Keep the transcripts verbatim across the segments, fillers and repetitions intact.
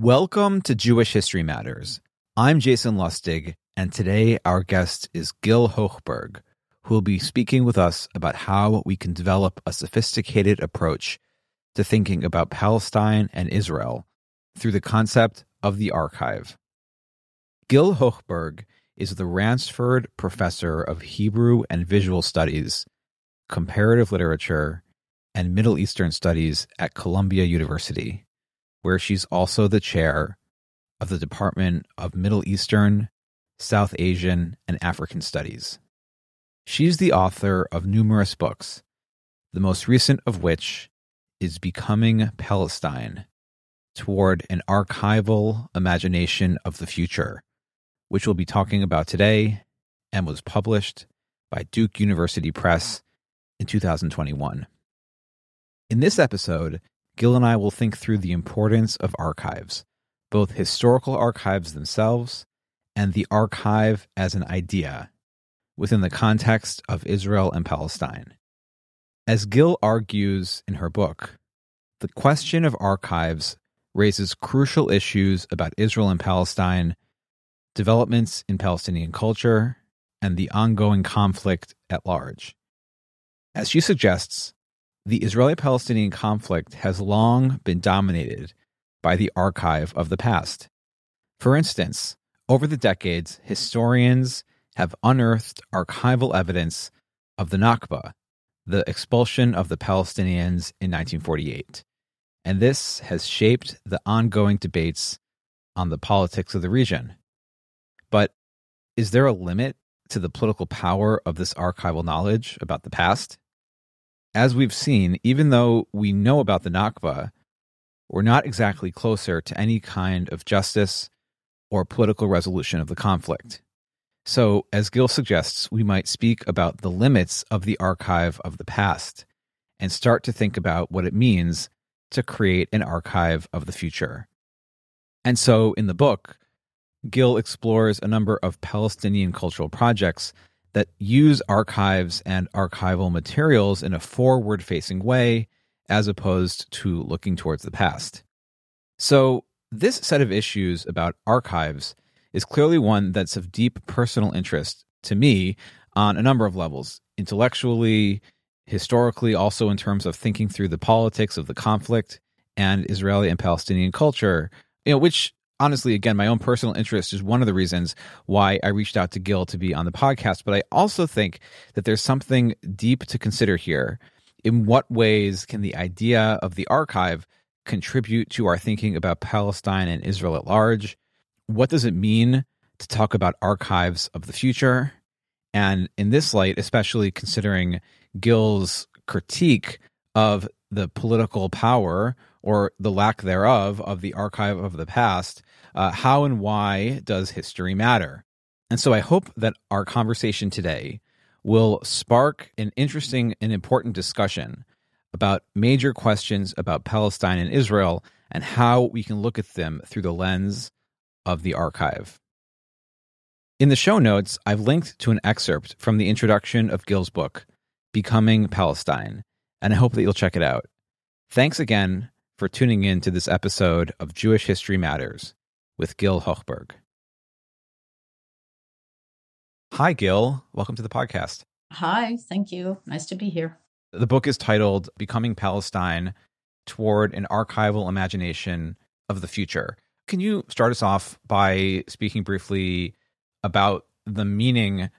Welcome to Jewish History Matters. I'm Jason Lustig, and today our guest is Gil Hochberg, who will be speaking with us about how we can develop a sophisticated approach to thinking about Palestine and Israel through the concept of the archive. Gil Hochberg is the Ransford Professor of Hebrew and Visual Studies, Comparative Literature, and Middle Eastern Studies at Columbia University, where she's also the chair of the Department of Middle Eastern, South Asian, and African Studies. She's the author of numerous books, the most recent of which is Becoming Palestine: Toward an Archival Imagination of the Future, which we'll be talking about today and was published by Duke University Press in two thousand twenty-one. In this episode, Gil and I will think through the importance of archives, both historical archives themselves and the archive as an idea within the context of Israel and Palestine. As Gil argues in her book, the question of archives raises crucial issues about Israel and Palestine, developments in Palestinian culture, and the ongoing conflict at large. As she suggests, the Israeli-Palestinian conflict has long been dominated by the archive of the past. For instance, over the decades, historians have unearthed archival evidence of the Nakba, the expulsion of the Palestinians in nineteen forty-eight. And this has shaped the ongoing debates on the politics of the region. But is there a limit to the political power of this archival knowledge about the past? As we've seen, even though we know about the Nakba, we're not exactly closer to any kind of justice or political resolution of the conflict. So, as Gil suggests, we might speak about the limits of the archive of the past and start to think about what it means to create an archive of the future. And so, in the book, Gil explores a number of Palestinian cultural projects that use archives and archival materials in a forward-facing way as opposed to looking towards the past. So this set of issues about archives is clearly one that's of deep personal interest to me on a number of levels, intellectually, historically, also in terms of thinking through the politics of the conflict and Israeli and Palestinian culture, you know, which honestly, again, my own personal interest is one of the reasons why I reached out to Gil to be on the podcast, but I also think that there's something deep to consider here. In what ways can the idea of the archive contribute to our thinking about Palestine and Israel at large? What does it mean to talk about archives of the future? And in this light, especially considering Gil's critique of the political power or the lack thereof of the archive of the past, uh, how and why does history matter? And so I hope that our conversation today will spark an interesting and important discussion about major questions about Palestine and Israel and how we can look at them through the lens of the archive. In the show notes, I've linked to an excerpt from the introduction of Gil's book, Becoming Palestine, and I hope that you'll check it out. Thanks again for tuning in to this episode of Jewish History Matters with Gil Hochberg. Hi, Gil. Welcome to the podcast. Hi. Thank you. Nice to be here. The book is titled Becoming Palestine: Toward an Archival Imagination of the Future. Can you start us off by speaking briefly about the meaning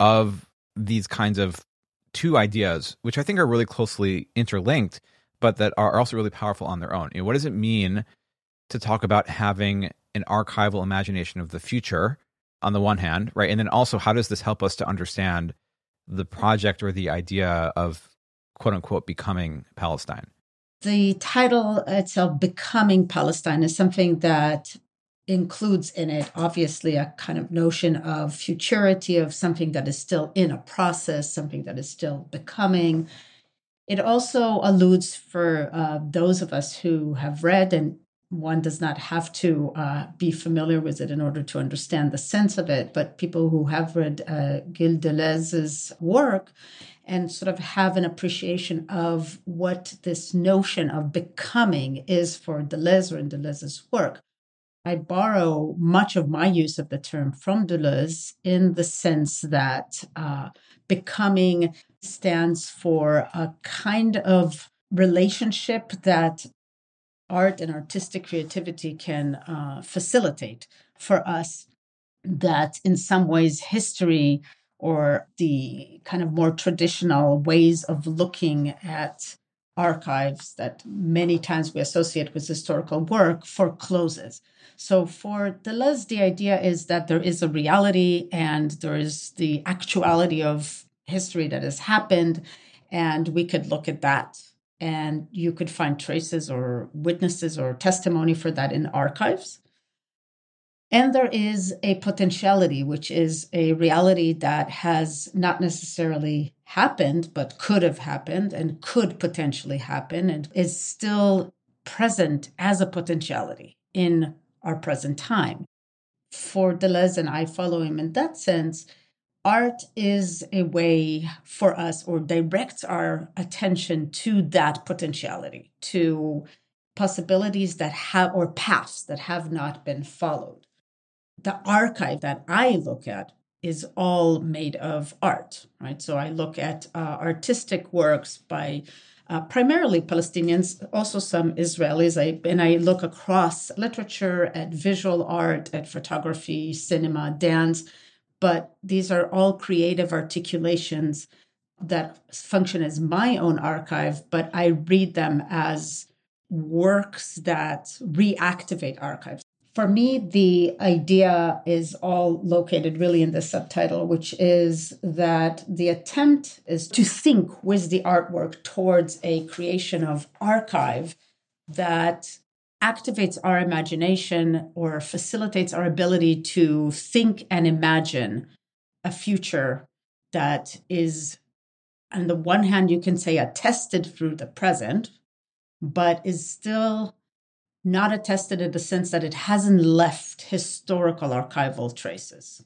of these kinds of two ideas, which I think are really closely interlinked, but that are also really powerful on their own? You know, what does it mean to talk about having an archival imagination of the future on the one hand, right? And then also, how does this help us to understand the project or the idea of, quote unquote, becoming Palestine? The title itself, Becoming Palestine, is something that includes in it, obviously, a kind of notion of futurity, of something that is still in a process, something that is still becoming. It also alludes for uh, those of us who have read, and one does not have to uh, be familiar with it in order to understand the sense of it, but people who have read uh, Gilles Deleuze's work and sort of have an appreciation of what this notion of becoming is for Deleuze or in Deleuze's work. I borrow much of my use of the term from Deleuze in the sense that uh, becoming stands for a kind of relationship that art and artistic creativity can uh, facilitate for us, that in some ways history or the kind of more traditional ways of looking at archives that many times we associate with historical work forecloses. So for Deleuze, the idea is that there is a reality and there is the actuality of history that has happened, and we could look at that. And you could find traces or witnesses or testimony for that in archives. And there is a potentiality, which is a reality that has not necessarily happened, but could have happened and could potentially happen and is still present as a potentiality in our present time. For Deleuze, and I follow him in that sense, art is a way for us or directs our attention to that potentiality, to possibilities that have or paths that have not been followed. The archive that I look at is all made of art, right? So I look at uh, artistic works by uh, primarily Palestinians, also some Israelis, I, and I look across literature, at visual art, at photography, cinema, dance, but these are all creative articulations that function as my own archive, but I read them as works that reactivate archives. For me, the idea is all located really in the subtitle, which is that the attempt is to think with the artwork towards a creation of archive that activates our imagination or facilitates our ability to think and imagine a future that is, on the one hand, you can say attested through the present, but is still not attested in the sense that it hasn't left historical archival traces.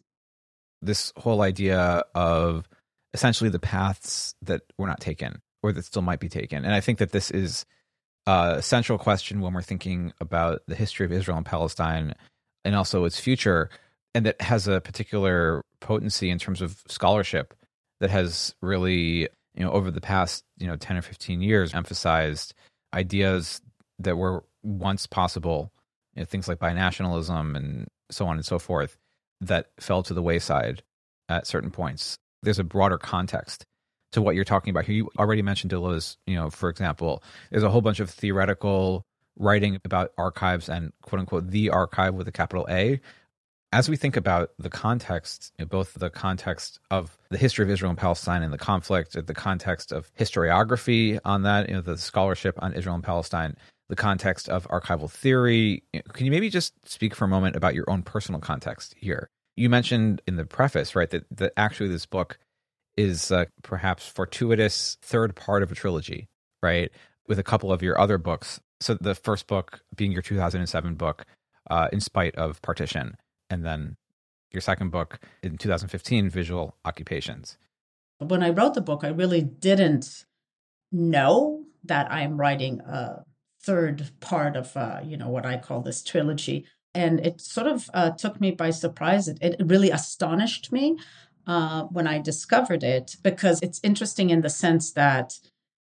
This whole idea of essentially the paths that were not taken or that still might be taken. And I think that this is a central question when we're thinking about the history of Israel and Palestine and also its future, and that has a particular potency in terms of scholarship that has really, you know, over the past, you know, ten or fifteen years emphasized ideas that were once possible, you know, things like binationalism and so on and so forth, that fell to the wayside at certain points. There's a broader context to what you're talking about here. You already mentioned Deleuze, you know, for example. There's a whole bunch of theoretical writing about archives and quote-unquote the archive with a capital A. As we think about the context, you know, both the context of the history of Israel and Palestine and the conflict, the context of historiography on that, you know, the scholarship on Israel and Palestine, the context of archival theory. Can you maybe just speak for a moment about your own personal context here? You mentioned in the preface, right, that, that actually this book is uh, perhaps fortuitous third part of a trilogy, right, with a couple of your other books. So the first book being your two thousand seven book, uh, In Spite of Partition, and then your second book in two thousand fifteen, Visual Occupations. When I wrote the book, I really didn't know that I'm writing a third part of, uh, you know, what I call this trilogy. And it sort of uh, took me by surprise. It, it really astonished me uh, when I discovered it, because it's interesting in the sense that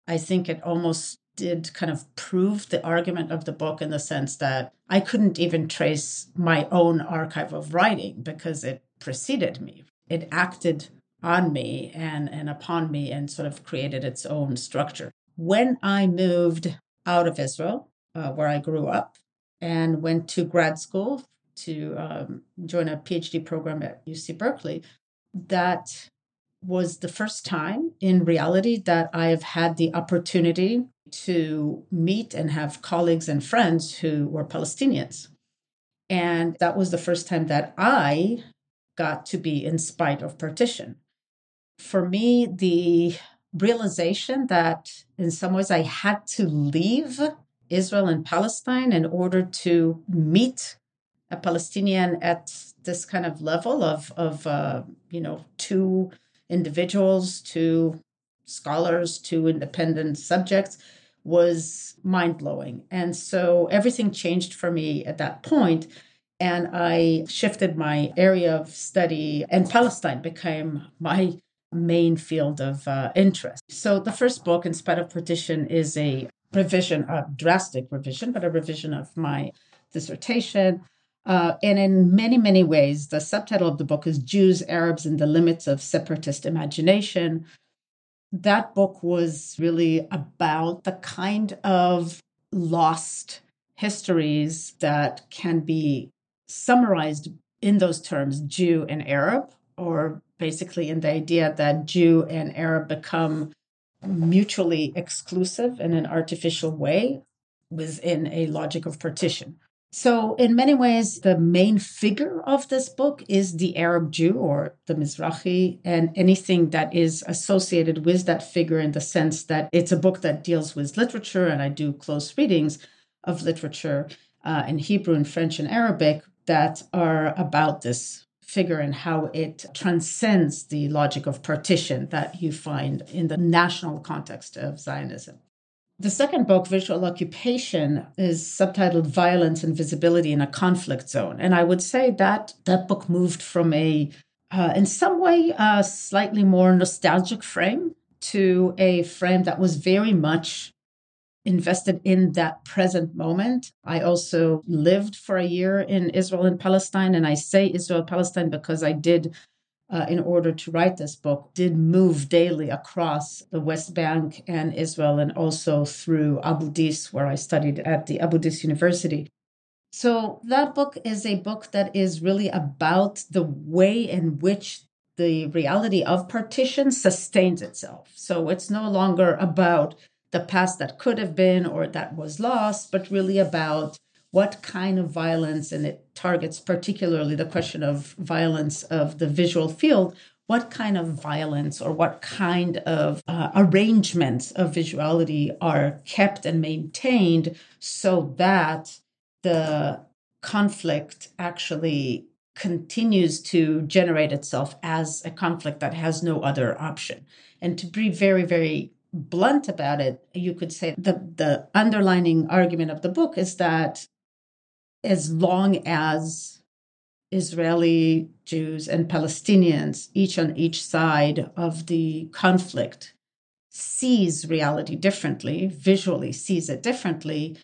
I think it almost did kind of prove the argument of the book, in the sense that I couldn't even trace my own archive of writing because it preceded me. It acted on me and, and upon me and sort of created its own structure. When I moved out of Israel, uh, where I grew up, and went to grad school to um, join a PhD program at U C Berkeley, that was the first time in reality that I have had the opportunity to meet and have colleagues and friends who were Palestinians. And that was the first time that I got to be in spite of partition. For me, the realization that in some ways I had to leave Israel and Palestine in order to meet a Palestinian at this kind of level of, of uh, you know, two individuals, two scholars, two independent subjects, was mind-blowing. And so everything changed for me at that point. And I shifted my area of study, and Palestine became my main field of uh, interest. So the first book, In Spite of Partition, is a revision, a drastic revision, but a revision of my dissertation. Uh, and in many, many ways, the subtitle of the book is Jews, Arabs, and the Limits of Separatist Imagination. That book was really about the kind of lost histories that can be summarized in those terms, Jew and Arab, or basically in the idea that Jew and Arab become mutually exclusive in an artificial way within a logic of partition. So in many ways, the main figure of this book is the Arab Jew or the Mizrahi, and anything that is associated with that figure, in the sense that it's a book that deals with literature, and I do close readings of literature uh, in Hebrew and French and Arabic that are about this figure and how it transcends the logic of partition that you find in the national context of Zionism. The second book, Visual Occupation, is subtitled Violence and Visibility in a Conflict Zone. And I would say that that book moved from a, uh, in some way, a slightly more nostalgic frame to a frame that was very much invested in that present moment. I also lived for a year in Israel and Palestine. And I say Israel-Palestine because I did Uh, in order to write this book, did move daily across the West Bank and Israel, and also through Abu Dis, where I studied at the Abu Dis University. So that book is a book that is really about the way in which the reality of partition sustains itself. So it's no longer about the past that could have been or that was lost, but really about what kind of violence, and it targets particularly the question of violence of the visual field, what kind of violence or what kind of uh, arrangements of visuality are kept and maintained so that the conflict actually continues to generate itself as a conflict that has no other option. And to be very, very blunt about it, you could say the, the underlining argument of the book is that as long as Israeli Jews and Palestinians, each on each side of the conflict, sees reality differently, visually sees it differently,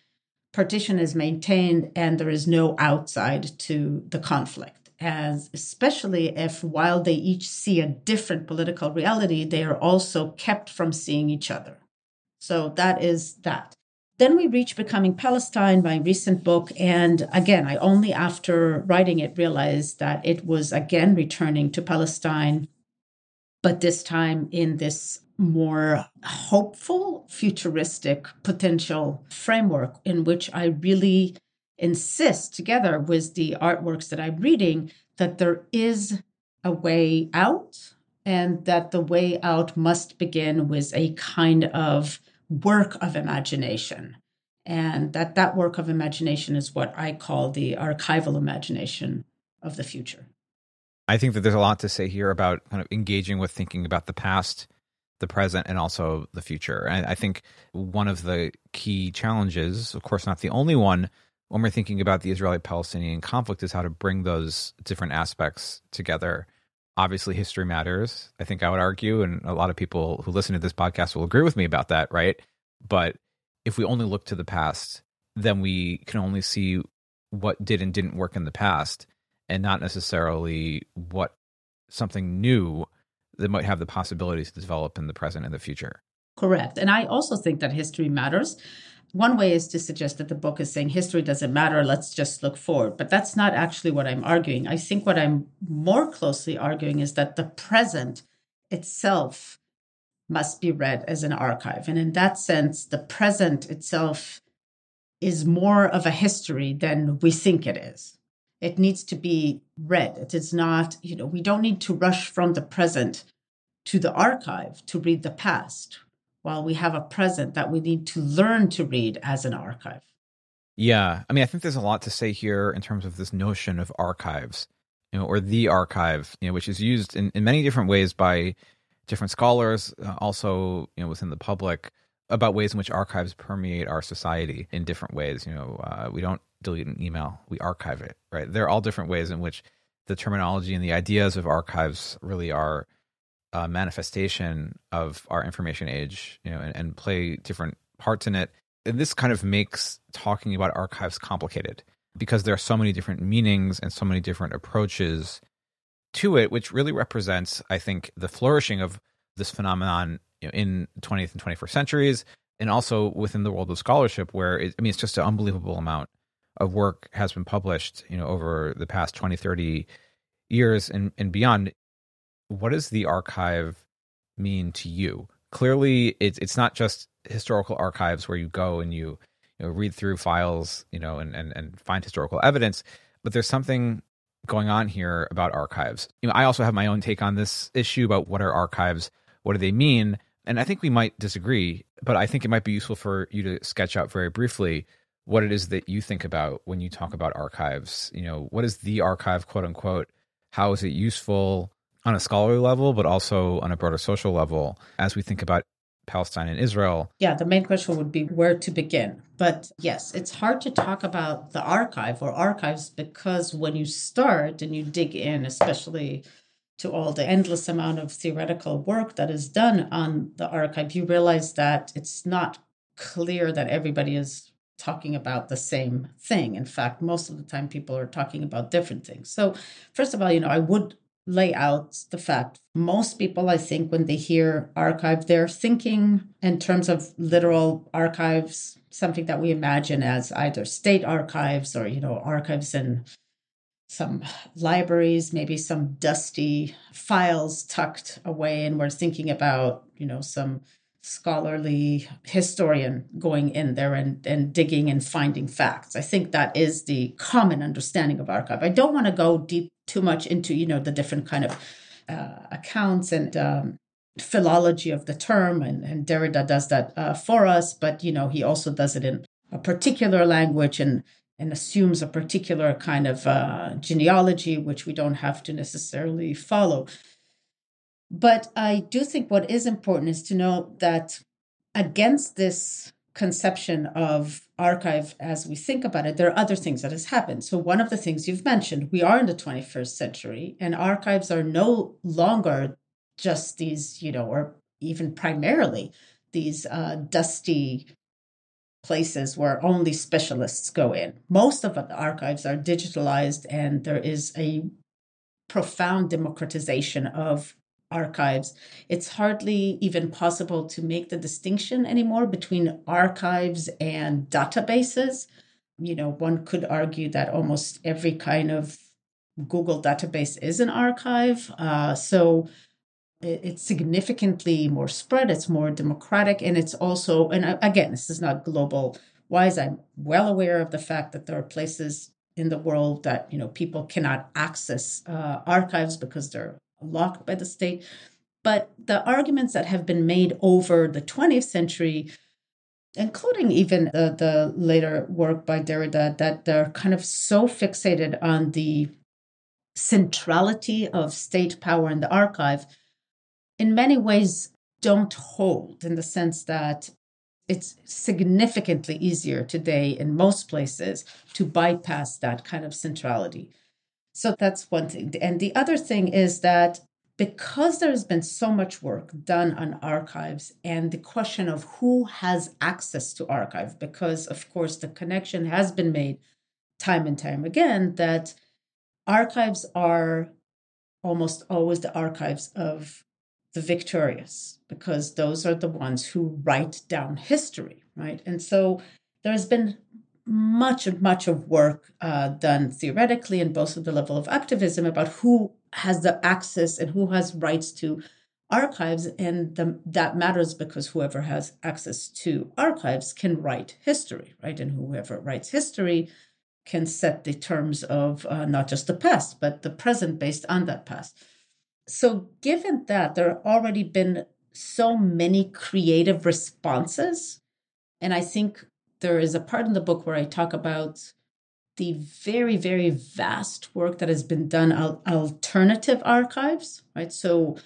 partition is maintained and there is no outside to the conflict. As especially if, while they each see a different political reality, they are also kept from seeing each other. So that is that. Then we reach Becoming Palestine, my recent book. And again, I only after writing it realized that it was again returning to Palestine, but this time in this more hopeful, futuristic potential framework in which I really insist, together with the artworks that I'm reading, that there is a way out and that the way out must begin with a kind of work of imagination, and that that work of imagination is what I call the archival imagination of the future. I think that there's a lot to say here about kind of engaging with thinking about the past, the present, and also the future. And I think one of the key challenges, of course not the only one, when we're thinking about the Israeli-Palestinian conflict is how to bring those different aspects together. Obviously, history matters, I think I would argue, and a lot of people who listen to this podcast will agree with me about that, right? But if we only look to the past, then we can only see what did and didn't work in the past, and not necessarily what something new that might have the possibility to develop in the present and the future. Correct. And I also think that history matters. One way is to suggest that the book is saying history doesn't matter, let's just look forward. But that's not actually what I'm arguing. I think what I'm more closely arguing is that the present itself must be read as an archive. And in that sense, the present itself is more of a history than we think it is. It needs to be read. It is not, you know, we don't need to rush from the present to the archive to read the past, while we have a present that we need to learn to read as an archive. Yeah. I mean, I think there's a lot to say here in terms of this notion of archives, you know, or the archive, you know, which is used in, in many different ways by different scholars, uh, also, you know, within the public, about ways in which archives permeate our society in different ways. You know, uh, we don't delete an email, we archive it, right? There are all different ways in which the terminology and the ideas of archives really are a manifestation of our information age, you know, and, and play different parts in it. And this kind of makes talking about archives complicated because there are so many different meanings and so many different approaches to it, which really represents, I think, the flourishing of this phenomenon, you know, in the twentieth and twenty-first centuries, and also within the world of scholarship, where, it, I mean, it's just an unbelievable amount of work has been published, you know, over the past twenty, thirty years and, and beyond. What does the archive mean to you? Clearly, it's it's not just historical archives where you go and you, you know, read through files, you know, and, and, and find historical evidence, but there's something going on here about archives. You know, I also have my own take on this issue about what are archives, what do they mean? And I think we might disagree, but I think it might be useful for you to sketch out very briefly what it is that you think about when you talk about archives. You know, what is the archive, quote unquote? How is it useful on a scholarly level, but also on a broader social level, as we think about Palestine and Israel? Yeah, the main question would be where to begin. But yes, it's hard to talk about the archive or archives because when you start and you dig in, especially to all the endless amount of theoretical work that is done on the archive, you realize that it's not clear that everybody is talking about the same thing. In fact, most of the time people are talking about different things. So first of all, you know, I would lay out the fact. Most people, I think, when they hear archive, they're thinking in terms of literal archives, something that we imagine as either state archives or, you know, archives in some libraries, maybe some dusty files tucked away. And we're thinking about, you know, some scholarly historian going in there and, and digging and finding facts. I think that is the common understanding of archive. I don't want to go deep too much into, you know, the different kind of uh, accounts and um, philology of the term. And, and Derrida does that uh, for us, but, you know, he also does it in a particular language and, and assumes a particular kind of uh, genealogy, which we don't have to necessarily follow. But I do think what is important is to know that against this conception of archive as we think about it, there are other things that has happened. So one of the things you've mentioned, we are in the twenty-first century, and archives are no longer just these, you know, or even primarily these uh, dusty places where only specialists go in. Most of the archives are digitalized, and there is a profound democratization of archives. It's hardly even possible to make the distinction anymore between archives and databases. You know, one could argue that almost every kind of Google database is an archive. Uh, so it, it's significantly more spread, it's more democratic, and it's also, and again, this is not global wise. I'm well aware of the fact that there are places in the world that, you know, people cannot access uh, archives because they're locked by the state. But the arguments that have been made over the twentieth century, including even the, the later work by Derrida, that they're kind of so fixated on the centrality of state power in the archive, in many ways don't hold, in the sense that it's significantly easier today in most places to bypass that kind of centrality. So that's one thing. And the other thing is that because there's been so much work done on archives and the question of who has access to archive, because, of course, the connection has been made time and time again that archives are almost always the archives of the victorious, because those are the ones who write down history, right? And so there's been much, much of work uh, done theoretically and both at the level of activism about who has the access and who has rights to archives. And the, that matters because whoever has access to archives can write history, right? And whoever writes history can set the terms of uh, not just the past, but the present based on that past. So given that, there have already been so many creative responses. And I think there is a part in the book where I talk about the very, very vast work that has been done on alternative archives, right? So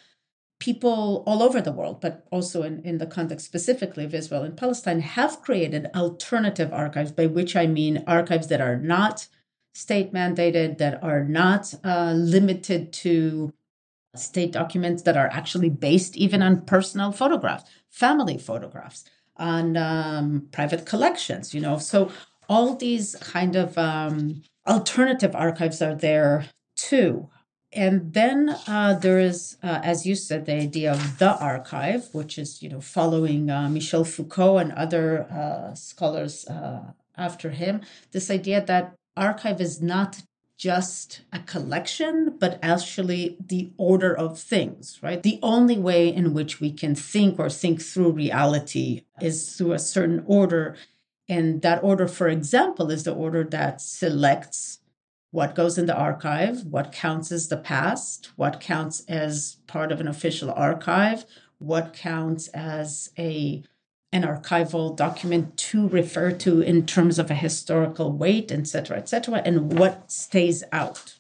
people all over the world, but also in, in the context specifically of Israel and Palestine, have created alternative archives, by which I mean archives that are not state mandated, that are not uh, limited to state documents, that are actually based even on personal photographs, family photographs, on um, private collections, you know. So all these kind of um, alternative archives are there too. And then uh, there is, uh, as you said, the idea of the archive, which is, you know, following uh, Michel Foucault and other uh, scholars uh, after him, this idea that archive is not just a collection, but actually the order of things, right? The only way in which we can think or think through reality is through a certain order. And that order, for example, is the order that selects what goes in the archive, what counts as the past, what counts as part of an official archive, what counts as a an archival document to refer to in terms of a historical weight, et cetera, et cetera, and what stays out.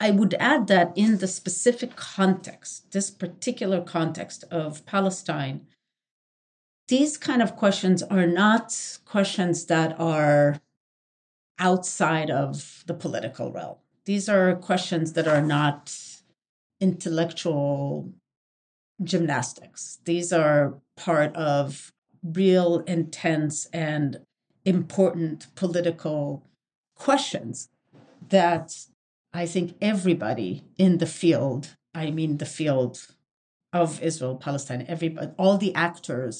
I would add that in the specific context, this particular context of Palestine, these kind of questions are not questions that are outside of the political realm. These are questions that are not intellectual gymnastics. These are part of real, intense, and important political questions that I think everybody in the field, I mean the field of Israel, Palestine, everybody, all the actors,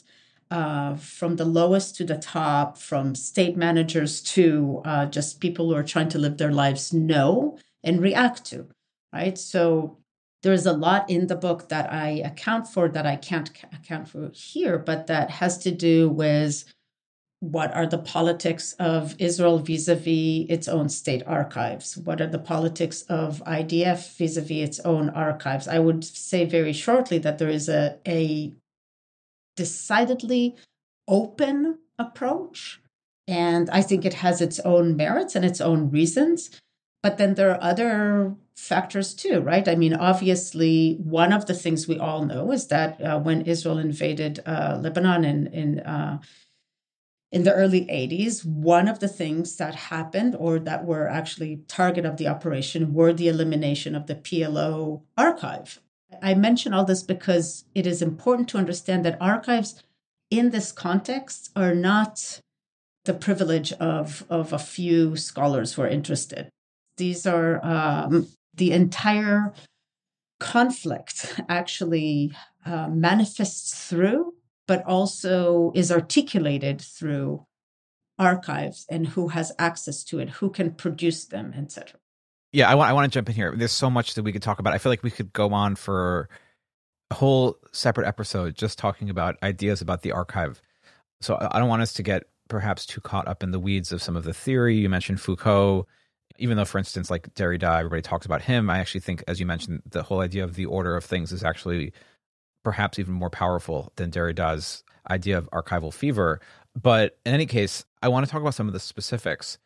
Uh, from the lowest to the top, from state managers to uh, just people who are trying to live their lives, know and react to, right? So there's a lot in the book that I account for that I can't account for here, but that has to do with what are the politics of Israel vis-a-vis its own state archives? What are the politics of I D F vis-a-vis its own archives? I would say very shortly that there is a a decidedly open approach. And I think it has its own merits and its own reasons. But then there are other factors too, right? I mean, obviously, one of the things we all know is that uh, when Israel invaded uh, Lebanon in in, uh, in the early eighties, one of the things that happened, or that were actually target of the operation, were the elimination of the P L O archive. I mention all this because it is important to understand that archives in this context are not the privilege of, of a few scholars who are interested. These are um, the entire conflict actually uh, manifests through, but also is articulated through archives and who has access to it, who can produce them, et cetera. Yeah, I want I want to jump in here. There's so much that we could talk about. I feel like we could go on for a whole separate episode just talking about ideas about the archive. So I don't want us to get perhaps too caught up in the weeds of some of the theory. You mentioned Foucault, even though, for instance, like Derrida, everybody talks about him. I actually think, as you mentioned, the whole idea of the order of things is actually perhaps even more powerful than Derrida's idea of archival fever. But in any case, I want to talk about some of the specifics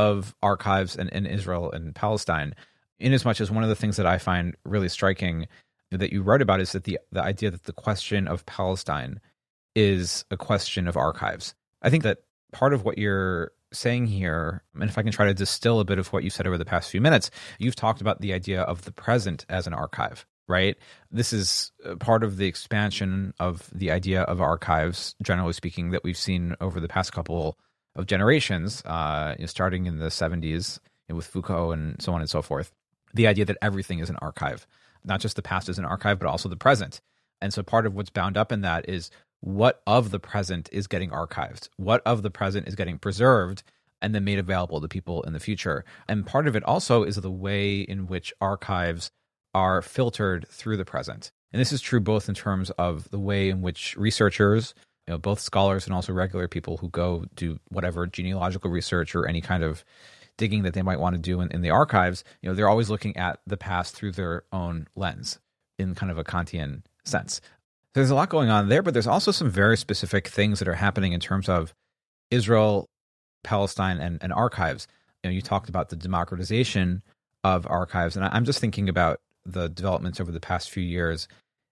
of archives in, in Israel and Palestine, in as much as one of the things that I find really striking that you wrote about is that the, the idea that the question of Palestine is a question of archives. I think that part of what you're saying here, and if I can try to distill a bit of what you said over the past few minutes, you've talked about the idea of the present as an archive, right? This is part of the expansion of the idea of archives, generally speaking, that we've seen over the past couple of generations, uh, you know, starting in the seventies with Foucault and so on and so forth, the idea that everything is an archive, not just the past is an archive, but also the present. And so part of what's bound up in that is what of the present is getting archived, what of the present is getting preserved and then made available to people in the future. And part of it also is the way in which archives are filtered through the present. And this is true both in terms of the way in which researchers, you know, both scholars and also regular people who go do whatever genealogical research or any kind of digging that they might want to do in, in the archives, you know, they're always looking at the past through their own lens in kind of a Kantian sense. There's a lot going on there, but there's also some very specific things that are happening in terms of Israel, Palestine, and, and archives. You know, you talked about the democratization of archives, and I'm just thinking about the developments over the past few years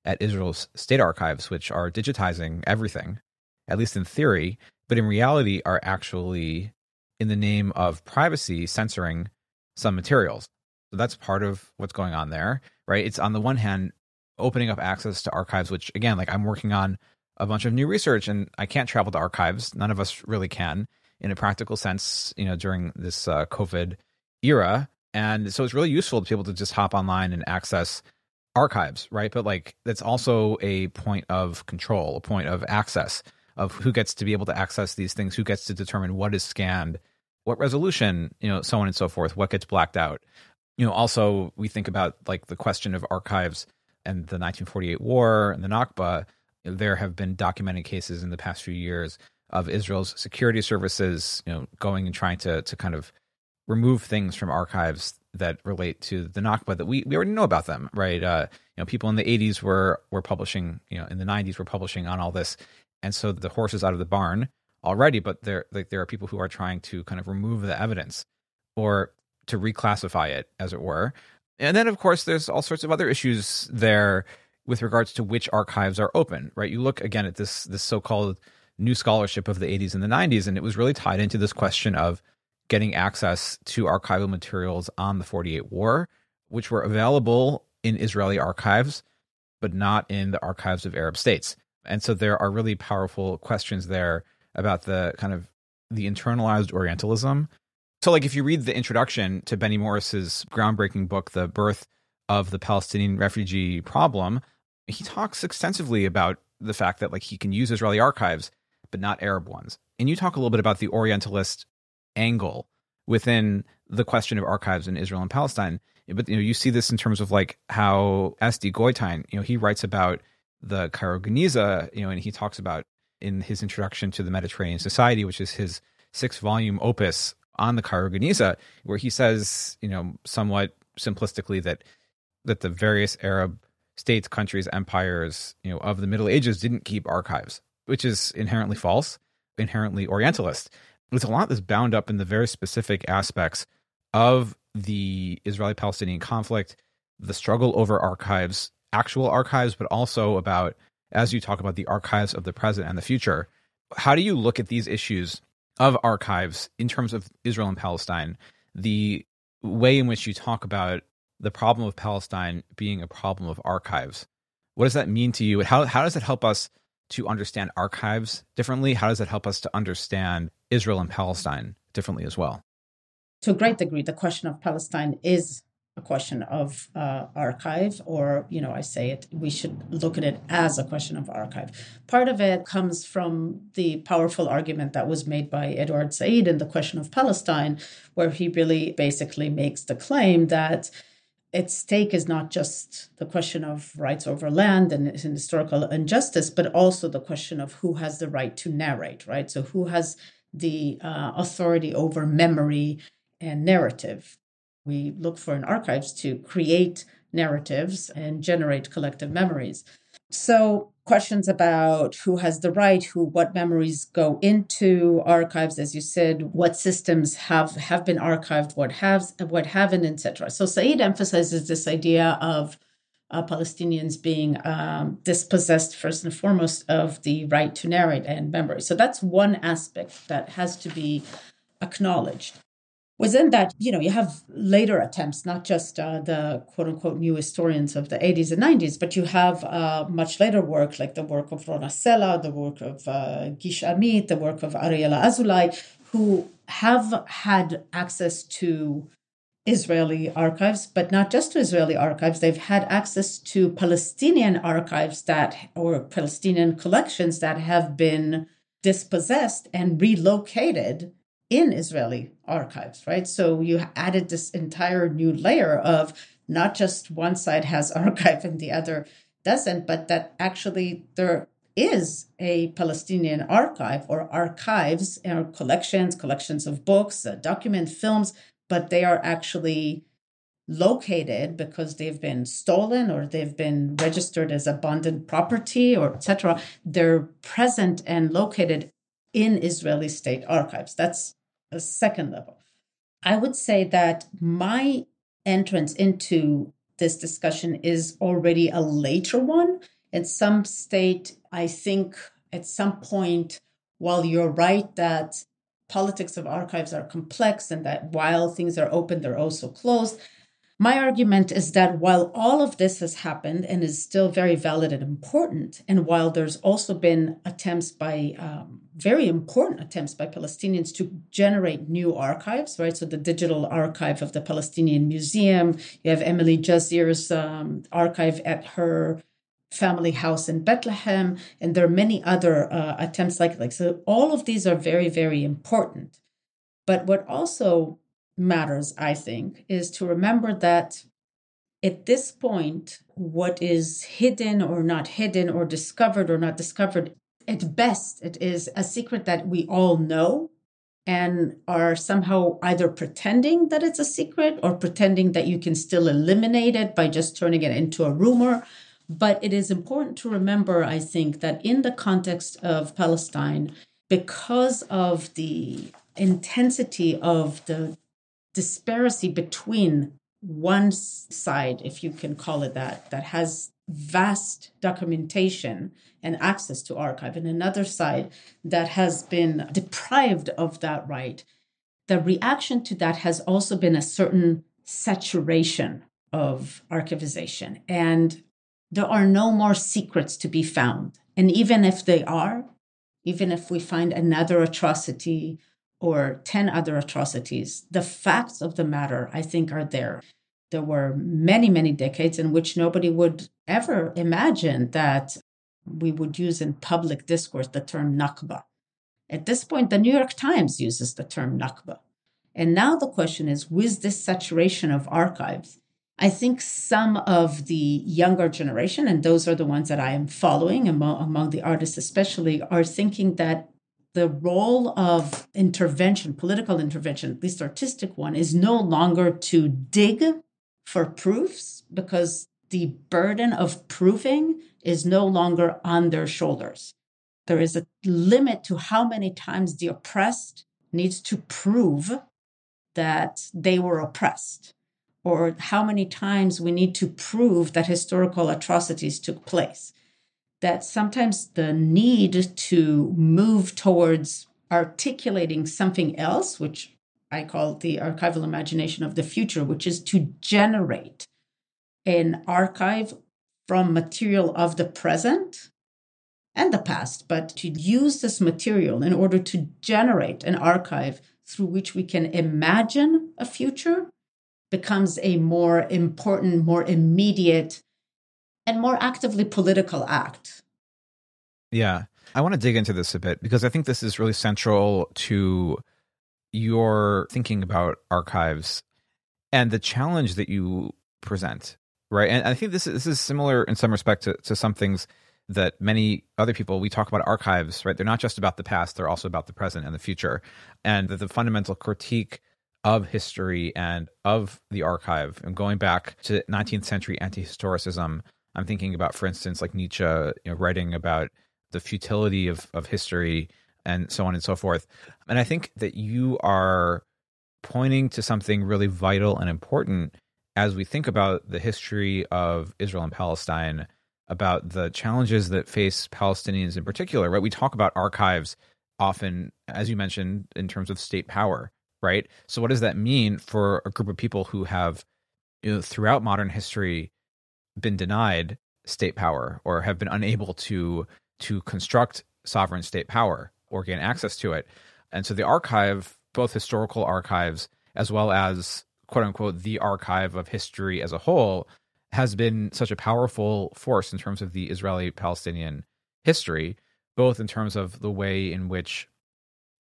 at Israel's state archives, which are digitizing everything, at least in theory, but in reality are actually, in the name of privacy, censoring some materials. So that's part of what's going on there, right? It's on the one hand, opening up access to archives, which again, like I'm working on a bunch of new research and I can't travel to archives. None of us really can in a practical sense, you know, during this uh, COVID era. And so it's really useful to be able to just hop online and access archives, right? But like, that's also a point of control, a point of access of who gets to be able to access these things, who gets to determine what is scanned, what resolution, you know, so on and so forth, what gets blacked out. You know, also we think about like the question of archives and the nineteen forty-eight war and the Nakba. There have been documented cases in the past few years of Israel's security services, you know, going and trying to to kind of remove things from archives that relate to the Nakba that we, we already know about them, right? Uh, you know, people in the eighties were were publishing, you know, in the nineties were publishing on all this. And so the horse is out of the barn already, but there like there are people who are trying to kind of remove the evidence or to reclassify it, as it were. And then, of course, there's all sorts of other issues there with regards to which archives are open, right? You look again at this this so-called new scholarship of the eighties and the nineties, and it was really tied into this question of getting access to archival materials on the forty-eight war, which were available in Israeli archives, but not in the archives of Arab states. And so there are really powerful questions there about the kind of the internalized Orientalism. So like if you read the introduction to Benny Morris's groundbreaking book, The Birth of the Palestinian Refugee Problem, he talks extensively about the fact that like he can use Israeli archives, but not Arab ones. And you talk a little bit about the Orientalist angle within the question of archives in Israel and Palestine. But you know, you see this in terms of like how S D Goitein, you know, he writes about the Cairo Geniza, you know, and he talks about in his introduction to the Mediterranean Society, which is his six volume opus on the Cairo Geniza, where he says, you know, somewhat simplistically that that the various Arab states, countries, empires, you know, of the Middle Ages didn't keep archives, which is inherently false, inherently Orientalist. It's a lot that's bound up in the very specific aspects of the Israeli-Palestinian conflict, the struggle over archives, actual archives, but also about, as you talk about the archives of the present and the future, how do you look at these issues of archives in terms of Israel and Palestine, the way in which you talk about the problem of Palestine being a problem of archives? What does that mean to you? How how does it help us to understand archives differently? How does it help us to understand Israel and Palestine differently as well? To a great degree, the question of Palestine is a question of uh, archive, or, you know, I say it, we should look at it as a question of archive. Part of it comes from the powerful argument that was made by Edward Said in The Question of Palestine, where he really basically makes the claim that at stake is not just the question of rights over land and, and historical injustice, but also the question of who has the right to narrate, right? So who has the uh, authority over memory and narrative? We look for in archives to create narratives and generate collective memories. So questions about who has the right, who, what memories go into archives, as you said, what systems have, have been archived, what have, what haven't, et cetera. So Said emphasizes this idea of uh, Palestinians being um, dispossessed, first and foremost, of the right to narrate and memory. So that's one aspect that has to be acknowledged. Within that, you know, you have later attempts, not just uh, the quote-unquote new historians of the eighties and nineties, but you have uh, much later work, like the work of Rona Sela, the work of uh, Gish Amit, the work of Ariella Azoulay, who have had access to Israeli archives, but not just to Israeli archives. They've had access to Palestinian archives that, or Palestinian collections that have been dispossessed and relocated in Israeli archives, right? So you added this entire new layer of not just one side has archive and the other doesn't, but that actually there is a Palestinian archive or archives or collections, collections of books, document films, but they are actually located because they've been stolen or they've been registered as abandoned property or et cetera. They're present and located in Israeli state archives. That's a second level. I would say that my entrance into this discussion is already a later one. At some state, I think at some point, while you're right that politics of archives are complex and that while things are open, they're also closed, my argument is that while all of this has happened and is still very valid and important, and while there's also been attempts by, um, very important attempts by Palestinians to generate new archives, right? So the digital archive of the Palestinian Museum, you have Emily Jazir's um, archive at her family house in Bethlehem, and there are many other uh, attempts like like so all of these are very, very important. But what also matters, I think, is to remember that at this point, what is hidden or not hidden or discovered or not discovered, at best, it is a secret that we all know and are somehow either pretending that it's a secret or pretending that you can still eliminate it by just turning it into a rumor. But it is important to remember, I think, that in the context of Palestine, because of the intensity of the disparity between one side, if you can call it that, that has vast documentation and access to archive, and another side that has been deprived of that right, the reaction to that has also been a certain saturation of archivization. And there are no more secrets to be found. And even if they are, even if we find another atrocity or ten other atrocities, the facts of the matter, I think, are there. There were many, many decades in which nobody would ever imagine that we would use in public discourse the term Nakba. At this point, the New York Times uses the term Nakba. And now the question is, with this saturation of archives, I think some of the younger generation, and those are the ones that I am following among, among the artists especially, are thinking that the role of intervention, political intervention, at least artistic one, is no longer to dig for proofs because the burden of proving is no longer on their shoulders. There is a limit to how many times the oppressed needs to prove that they were oppressed, or how many times we need to prove that historical atrocities took place, that sometimes the need to move towards articulating something else, which I call the archival imagination of the future, which is to generate an archive from material of the present and the past, but to use this material in order to generate an archive through which we can imagine a future becomes a more important, more immediate, and more actively political act. Yeah. I want to dig into this a bit because I think this is really central to your thinking about archives and the challenge that you present, right? And I think this is, this is similar in some respect to, to some things that many other people, we talk about archives, right? They're not just about the past, they're also about the present and the future. And the, the fundamental critique of history and of the archive. And going back to nineteenth century anti-historicism, I'm thinking about, for instance, like Nietzsche, you know, writing about the futility of, of history and so on and so forth. And I think that you are pointing to something really vital and important as we think about the history of Israel and Palestine, about the challenges that face Palestinians in particular, right? We talk about archives often, as you mentioned, in terms of state power. Right. So what does that mean for a group of people who have, you know, throughout modern history been denied state power or have been unable to to construct sovereign state power or gain access to it? And so the archive, both historical archives as well as, quote unquote, the archive of history as a whole, has been such a powerful force in terms of the Israeli-Palestinian history, both in terms of the way in which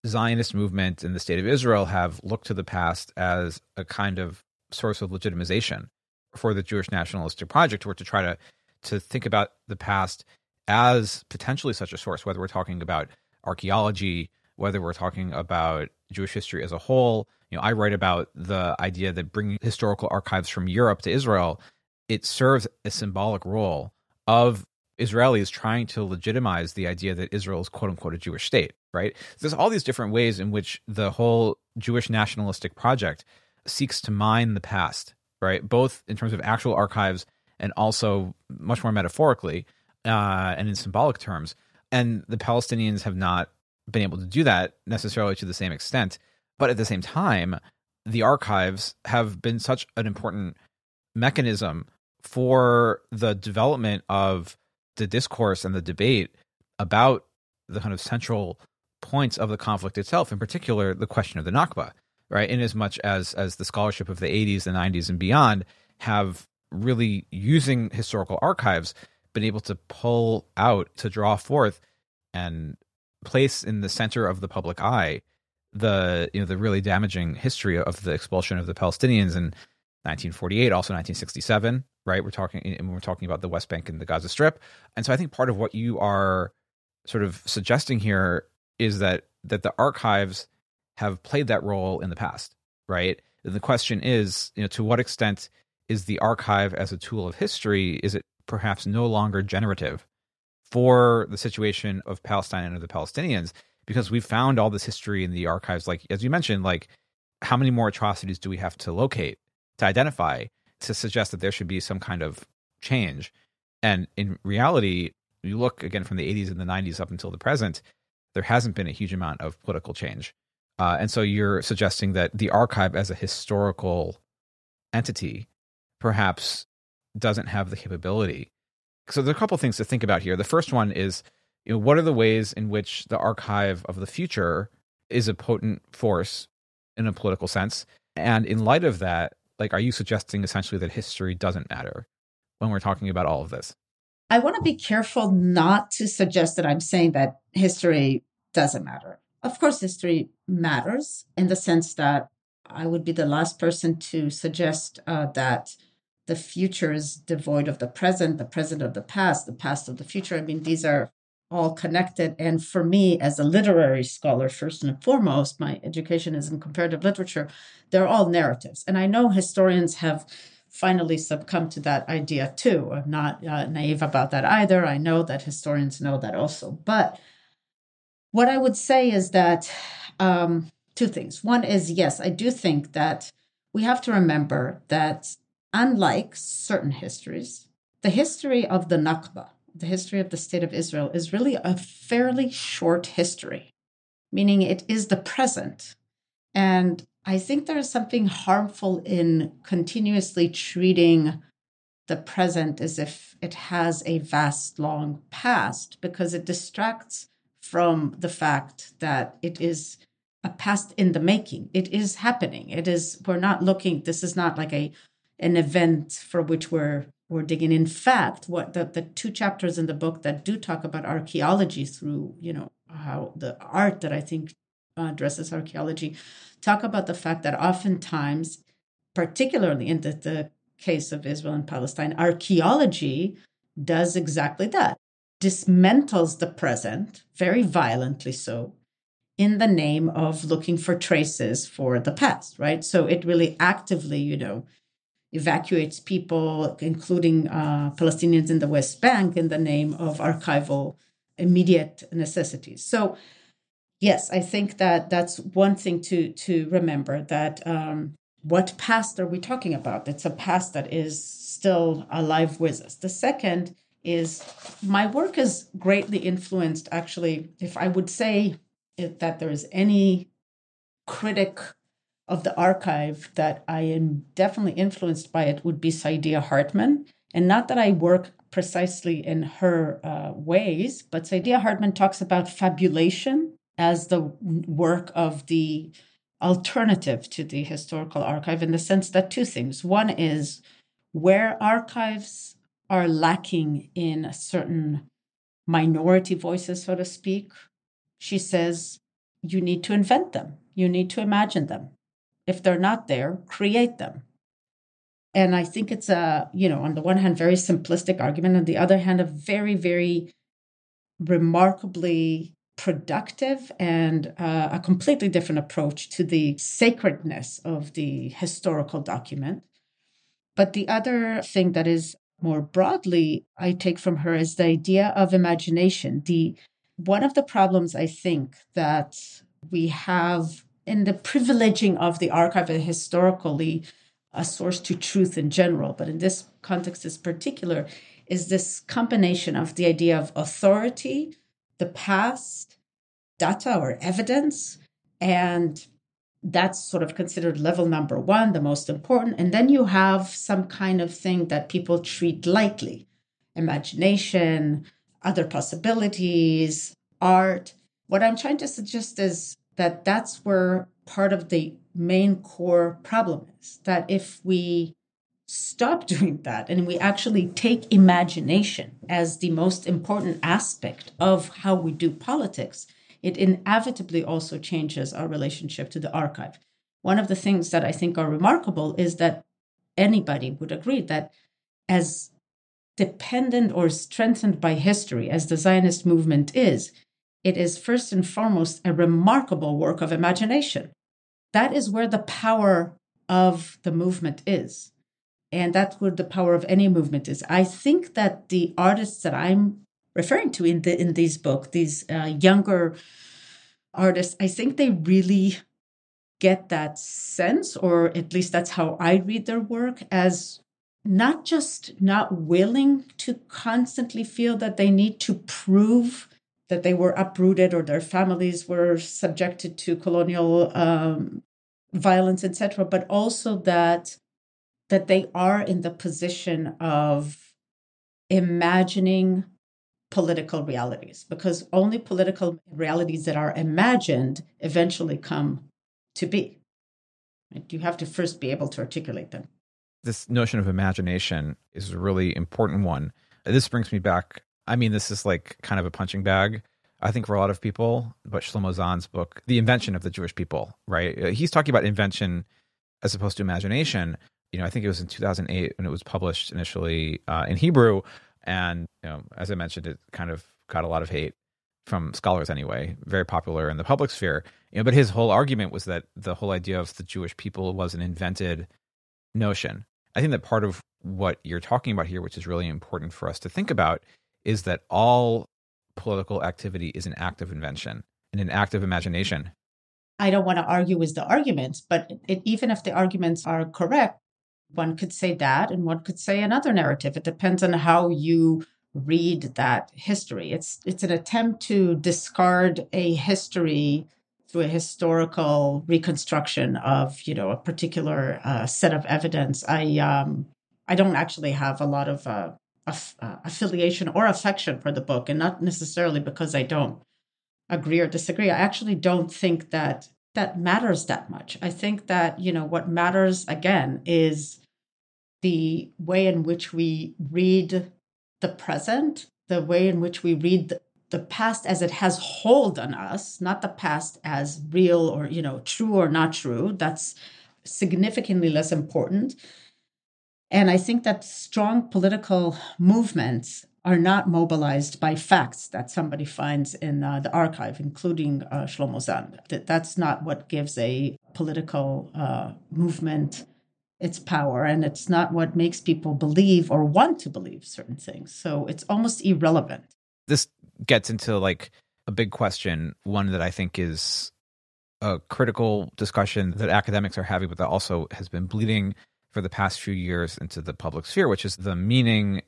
Zionist movement and the state of Israel have looked to the past as a kind of source of legitimization for the Jewish nationalistic project, or to try to, to think about the past as potentially such a source, whether we're talking about archaeology, whether we're talking about Jewish history as a whole. You know, I write about the idea that bringing historical archives from Europe to Israel, it serves a symbolic role of Israelis trying to legitimize the idea that Israel is, quote unquote, a Jewish state, right? So there's all these different ways in which the whole Jewish nationalistic project seeks to mine the past, right? Both in terms of actual archives and also much more metaphorically uh, and in symbolic terms. And the Palestinians have not been able to do that necessarily to the same extent. But at the same time, the archives have been such an important mechanism for the development of the discourse and the debate about the kind of central points of the conflict itself, in particular, the question of the Nakba, right? In as much as, as the scholarship of the eighties, the nineties, and beyond have really, using historical archives, been able to pull out, to draw forth, and place in the center of the public eye the, you know, the really damaging history of the expulsion of the Palestinians in nineteen forty-eight, also nineteen sixty-seven, right? We're talking, and we're talking about the West Bank and the Gaza Strip. And so I think part of what you are sort of suggesting here is that that the archives have played that role in the past, right? And the question is, you know, to what extent is the archive as a tool of history, is it perhaps no longer generative for the situation of Palestine and of the Palestinians? Because we've found all this history in the archives, like, as you mentioned, like, how many more atrocities do we have to locate, to identify, to suggest that there should be some kind of change? And in reality, you look again from the eighties and the nineties up until the present, there hasn't been a huge amount of political change. Uh, and so you're suggesting that the archive as a historical entity perhaps doesn't have the capability. So there are a couple of things to think about here. The first one is, you know, what are the ways in which the archive of the future is a potent force in a political sense? And in light of that, like, are you suggesting essentially that history doesn't matter when we're talking about all of this? I want to be careful not to suggest that I'm saying that history doesn't matter. Of course, history matters in the sense that I would be the last person to suggest uh, that the future is devoid of the present, the present of the past, the past of the future. I mean, these are all connected. And for me, as a literary scholar, first and foremost, my education is in comparative literature. They're all narratives. And I know historians have finally succumbed to that idea too. I'm not uh, naive about that either. I know that historians know that also. But what I would say is that um, two things. One is, yes, I do think that we have to remember that unlike certain histories, the history of the Nakba, the history of the state of Israel, is really a fairly short history, meaning it is the present. And I think there is something harmful in continuously treating the present as if it has a vast, long past, because it distracts from the fact that it is a past in the making. It is happening. It is, we're not looking, this is not like a an event for which we're We're digging. In fact, what the, the two chapters in the book that do talk about archaeology through, you know, how the art that I think uh, addresses archaeology, talk about the fact that oftentimes, particularly in the, the case of Israel and Palestine, archaeology does exactly that, dismantles the present, very violently so, in the name of looking for traces for the past, right? So it really actively, you know, evacuates people, including uh, Palestinians in the West Bank, in the name of archival immediate necessities. So, yes, I think that that's one thing to to remember, that um, what past are we talking about? It's a past that is still alive with us. The second is, my work is greatly influenced, actually, if I would say it, that there is any critic of the archive that I am definitely influenced by, it would be Saidiya Hartman. And not that I work precisely in her uh, ways, but Saidiya Hartman talks about fabulation as the work of the alternative to the historical archive, in the sense that two things. One is, where archives are lacking in certain minority voices, so to speak, she says, you need to invent them. You need to imagine them. If they're not there, create them. And I think it's a, you know, on the one hand, very simplistic argument. On the other hand, a very, very remarkably productive and uh, a completely different approach to the sacredness of the historical document. But the other thing that is more broadly I take from her is the idea of imagination. The one of the problems I think that we have in the privileging of the archive, and historically a source to truth in general, but in this context is particular, is this combination of the idea of authority, the past, data or evidence, and that's sort of considered level number one, the most important. And then you have some kind of thing that people treat lightly, imagination, other possibilities, art. What I'm trying to suggest is that that's where part of the main core problem is, that if we stop doing that and we actually take imagination as the most important aspect of how we do politics, it inevitably also changes our relationship to the archive. One of the things that I think are remarkable is that anybody would agree that as dependent or strengthened by history as the Zionist movement is, it is first and foremost a remarkable work of imagination. That is where the power of the movement is. And that's where the power of any movement is. I think that the artists that I'm referring to in the in these books, these uh, younger artists, I think they really get that sense, or at least that's how I read their work, as not just not willing to constantly feel that they need to prove that they were uprooted or their families were subjected to colonial um, violence, et cetera, but also that that they are in the position of imagining political realities, because only political realities that are imagined eventually come to be. You have to first be able to articulate them. This notion of imagination is a really important one. This brings me back. I mean, this is like kind of a punching bag, I think, for a lot of people, but Shlomo Zahn's book, The Invention of the Jewish People, right? He's talking about invention as opposed to imagination. You know, I think it was in two thousand eight when it was published initially uh, in Hebrew. And, you know, as I mentioned, it kind of got a lot of hate from scholars anyway, very popular in the public sphere. You know, but his whole argument was that the whole idea of the Jewish people was an invented notion. I think that part of what you're talking about here, which is really important for us to think about, is that all political activity is an act of invention and an act of imagination. I don't want to argue with the arguments, but it, even if the arguments are correct, one could say that and one could say another narrative. It depends on how you read that history. It's it's an attempt to discard a history through a historical reconstruction of, you know, a particular uh, set of evidence. I um, I don't actually have a lot of uh, aff- uh, affiliation or affection for the book, and not necessarily because I don't agree or disagree. I actually don't think that that matters that much. I think that, you know, what matters, again, is the way in which we read the present, the way in which we read the, the past as it has hold on us, not the past as real or, you know, true or not true. That's significantly less important. And I think that strong political movements are not mobilized by facts that somebody finds in uh, the archive, including uh, Shlomo Zahn. That, that's not what gives a political uh, movement its power, and it's not what makes people believe or want to believe certain things. So it's almost irrelevant. This gets into like a big question, one that I think is a critical discussion that academics are having, but that also has been bleeding for the past few years into the public sphere, which is the meaning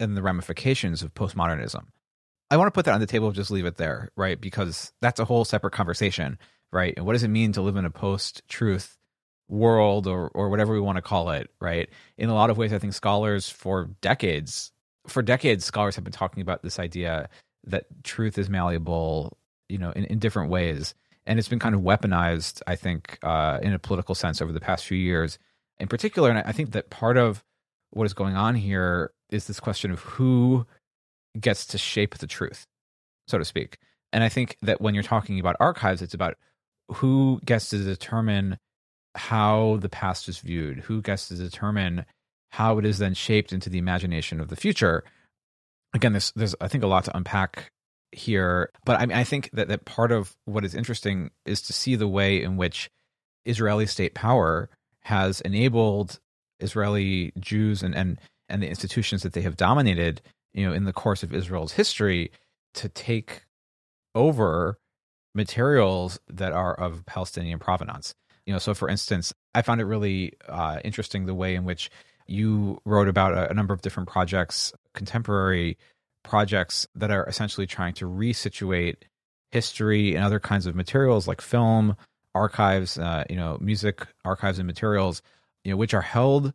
and the ramifications of postmodernism. I want to put that on the table, just leave it there, right? Because that's a whole separate conversation, right? And what does it mean to live in a post-truth world, or or whatever we want to call it, right? In a lot of ways, I think scholars for decades, for decades, scholars have been talking about this idea that truth is malleable, you know, in, in different ways. And it's been kind of weaponized, I think, uh, in a political sense over the past few years in particular. And I think that part of what is going on here is this question of who gets to shape the truth, so to speak. And I think that when you're talking about archives, it's about who gets to determine how the past is viewed, who gets to determine how it is then shaped into the imagination of the future. Again, there's, there's I think, a lot to unpack here. But I mean, I think that, that part of what is interesting is to see the way in which Israeli state power has enabled Israeli Jews and, and and the institutions that they have dominated, you know, in the course of Israel's history, to take over materials that are of Palestinian provenance. You know, so for instance, I found it really uh, interesting the way in which you wrote about a, a number of different projects, contemporary projects that are essentially trying to resituate history and other kinds of materials like film, archives, uh, you know, music, archives and materials, you know, which are held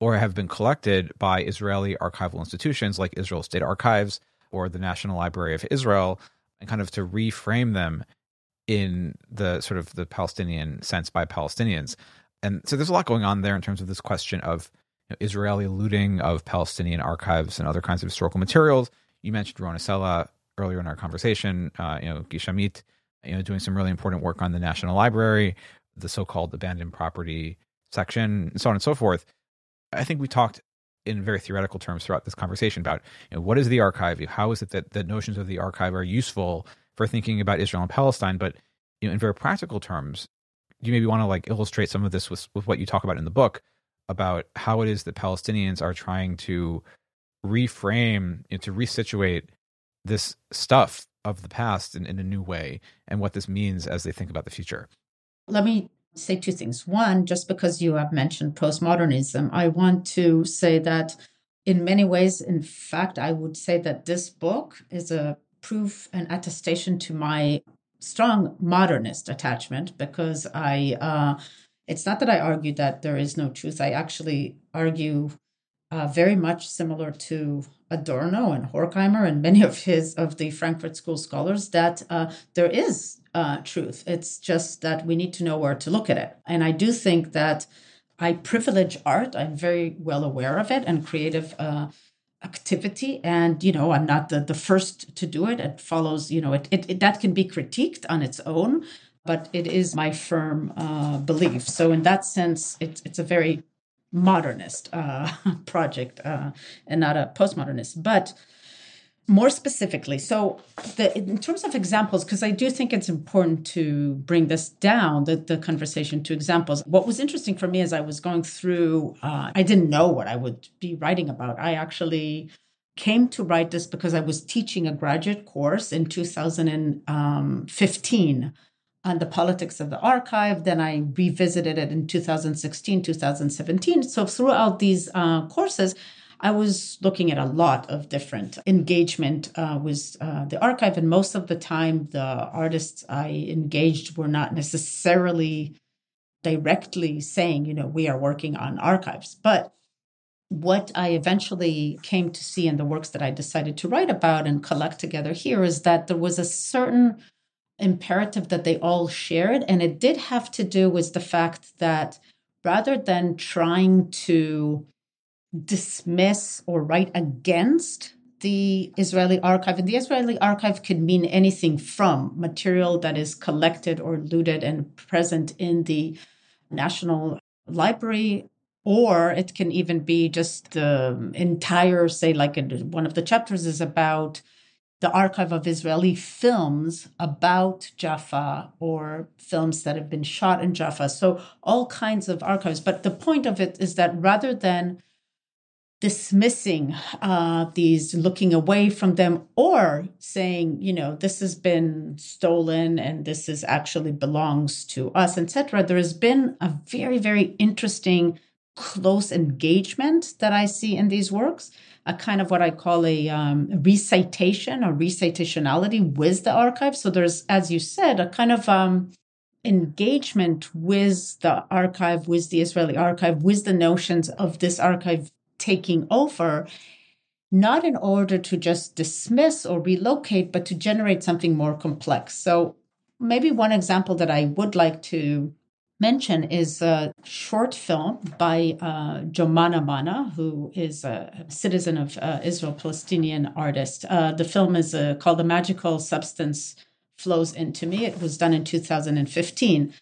or have been collected by Israeli archival institutions like Israel State Archives or the National Library of Israel, and kind of to reframe them in the sort of the Palestinian sense by Palestinians. And so there's a lot going on there in terms of this question of, you know, Israeli looting of Palestinian archives and other kinds of historical materials. You mentioned Rona Sella earlier in our conversation, uh, you know, Gish Amit, you know, doing some really important work on the National Library, the so-called abandoned property section, and so on and so forth. I think we talked in very theoretical terms throughout this conversation about, you know, what is the archive? How is it that the notions of the archive are useful for thinking about Israel and Palestine? But, you know, in very practical terms, you maybe want to like illustrate some of this with, with what you talk about in the book about how it is that Palestinians are trying to reframe, you know, to resituate this stuff of the past in, in a new way, and what this means as they think about the future. Let me say two things. One, just because you have mentioned postmodernism, I want to say that in many ways, in fact, I would say that this book is a proof and attestation to my strong modernist attachment, because I, uh, it's not that I argue that there is no truth. I actually argue uh, very much similar to Adorno and Horkheimer and many of his of the Frankfurt School scholars that uh, there is uh, truth. It's just that we need to know where to look at it. And I do think that I privilege art. I'm very well aware of it and creative uh, activity. And, you know, I'm not the, the first to do it. It follows, you know, it, it, it that can be critiqued on its own, but it is my firm uh, belief. So in that sense, it's it's a very modernist uh, project uh, and not a postmodernist. But more specifically, so the, in terms of examples, because I do think it's important to bring this down, the, the conversation to examples. What was interesting for me as I was going through, uh, I didn't know what I would be writing about. I actually came to write this because I was teaching a graduate course in two thousand fifteen on the politics of the archive. Then I revisited it in two thousand sixteen, two thousand seventeen. So throughout these uh, courses, I was looking at a lot of different engagement uh, with uh, the archive. And most of the time, the artists I engaged were not necessarily directly saying, you know, we are working on archives. But what I eventually came to see in the works that I decided to write about and collect together here is that there was a certain imperative that they all shared. And it did have to do with the fact that rather than trying to dismiss or write against the Israeli archive, and the Israeli archive could mean anything from material that is collected or looted and present in the National Library, or it can even be just the entire, say, like one of the chapters is about the archive of Israeli films about Jaffa or films that have been shot in Jaffa. So all kinds of archives. But the point of it is that rather than dismissing uh, these, looking away from them, or saying, you know, this has been stolen and this is actually belongs to us, et cetera, there has been a very, very interesting, close engagement that I see in these works, a kind of what I call a um, recitation or recitationality with the archive. So there's, as you said, a kind of um, engagement with the archive, with the Israeli archive, with the notions of this archive taking over, not in order to just dismiss or relocate, but to generate something more complex. So maybe one example that I would like to mention is a short film by uh, Jumana Manna, who is a citizen of uh, Israel-Palestinian artist. Uh, the film is uh, called The Magical Substance Flows Into Me. It was done in two thousand fifteen.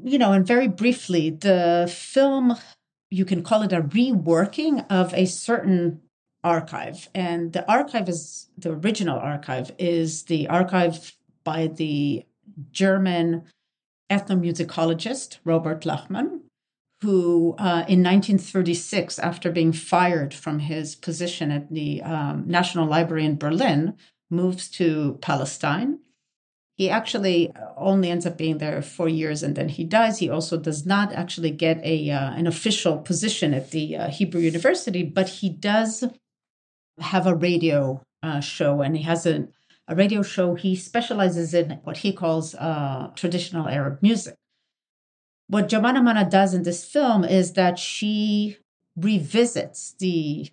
You know, and very briefly, the film, you can call it a reworking of a certain archive. And the archive is, the original archive is the archive by the German ethnomusicologist Robert Lachmann, who uh, in nineteen thirty-six, after being fired from his position at the um, National Library in Berlin, moves to Palestine. He actually only ends up being there four years and then he dies. He also does not actually get a uh, an official position at the uh, Hebrew University, but he does have a radio uh, show, and he has a, a radio show. He specializes in what he calls uh, traditional Arab music. What Jumana Manna does in this film is that she revisits the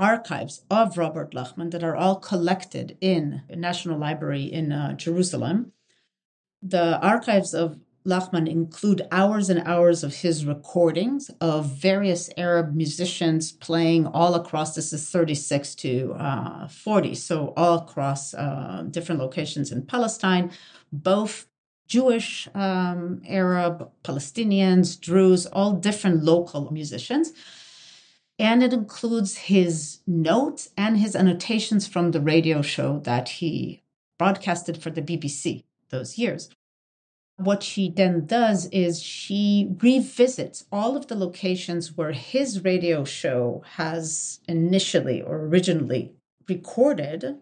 archives of Robert Lachmann that are all collected in the National Library in uh, Jerusalem. The archives of Lachmann include hours and hours of his recordings of various Arab musicians playing all across, this is thirty-six to uh, forty, so all across uh, different locations in Palestine, both Jewish, um, Arab, Palestinians, Druze, all different local musicians. And it includes his notes and his annotations from the radio show that he broadcasted for the B B C those years. What she then does is she revisits all of the locations where his radio show has initially or originally recorded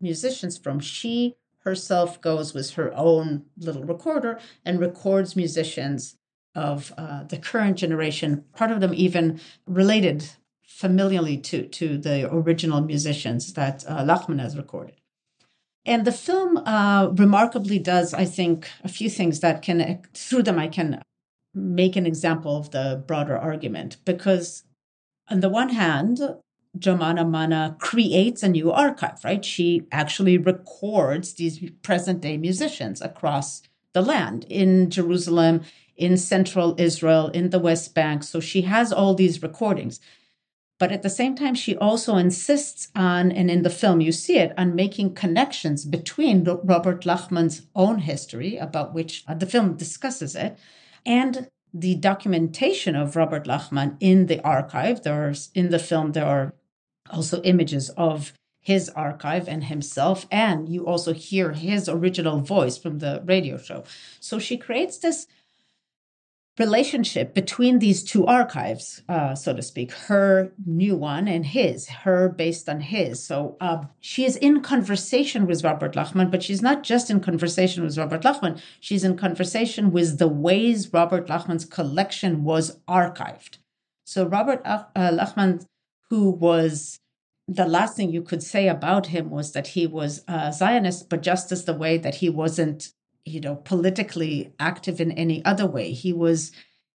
musicians from. She herself goes with her own little recorder and records musicians of uh, the current generation, part of them even related familiarly to, to the original musicians that uh, Lachmann has recorded. And the film uh, remarkably does, I think, a few things that can, through them, I can make an example of the broader argument. Because on the one hand, Jumana Manna creates a new archive, right? She actually records these present-day musicians across the land, in Jerusalem, in central Israel, in the West Bank. So she has all these recordings. But at the same time, she also insists on, and in the film you see it, on making connections between Robert Lachmann's own history, about which the film discusses it, and the documentation of Robert Lachmann in the archive. There's, in the film, there are also images of his archive and himself, and you also hear his original voice from the radio show. So she creates this relationship between these two archives, uh, so to speak, her new one and his, her based on his. So uh, she is in conversation with Robert Lachmann, but she's not just in conversation with Robert Lachmann. She's in conversation with the ways Robert Lachmann's collection was archived. So Robert uh, Lachmann, who was, the last thing you could say about him was that he was a Zionist, but just as the way that he wasn't, you know, politically active in any other way. He was,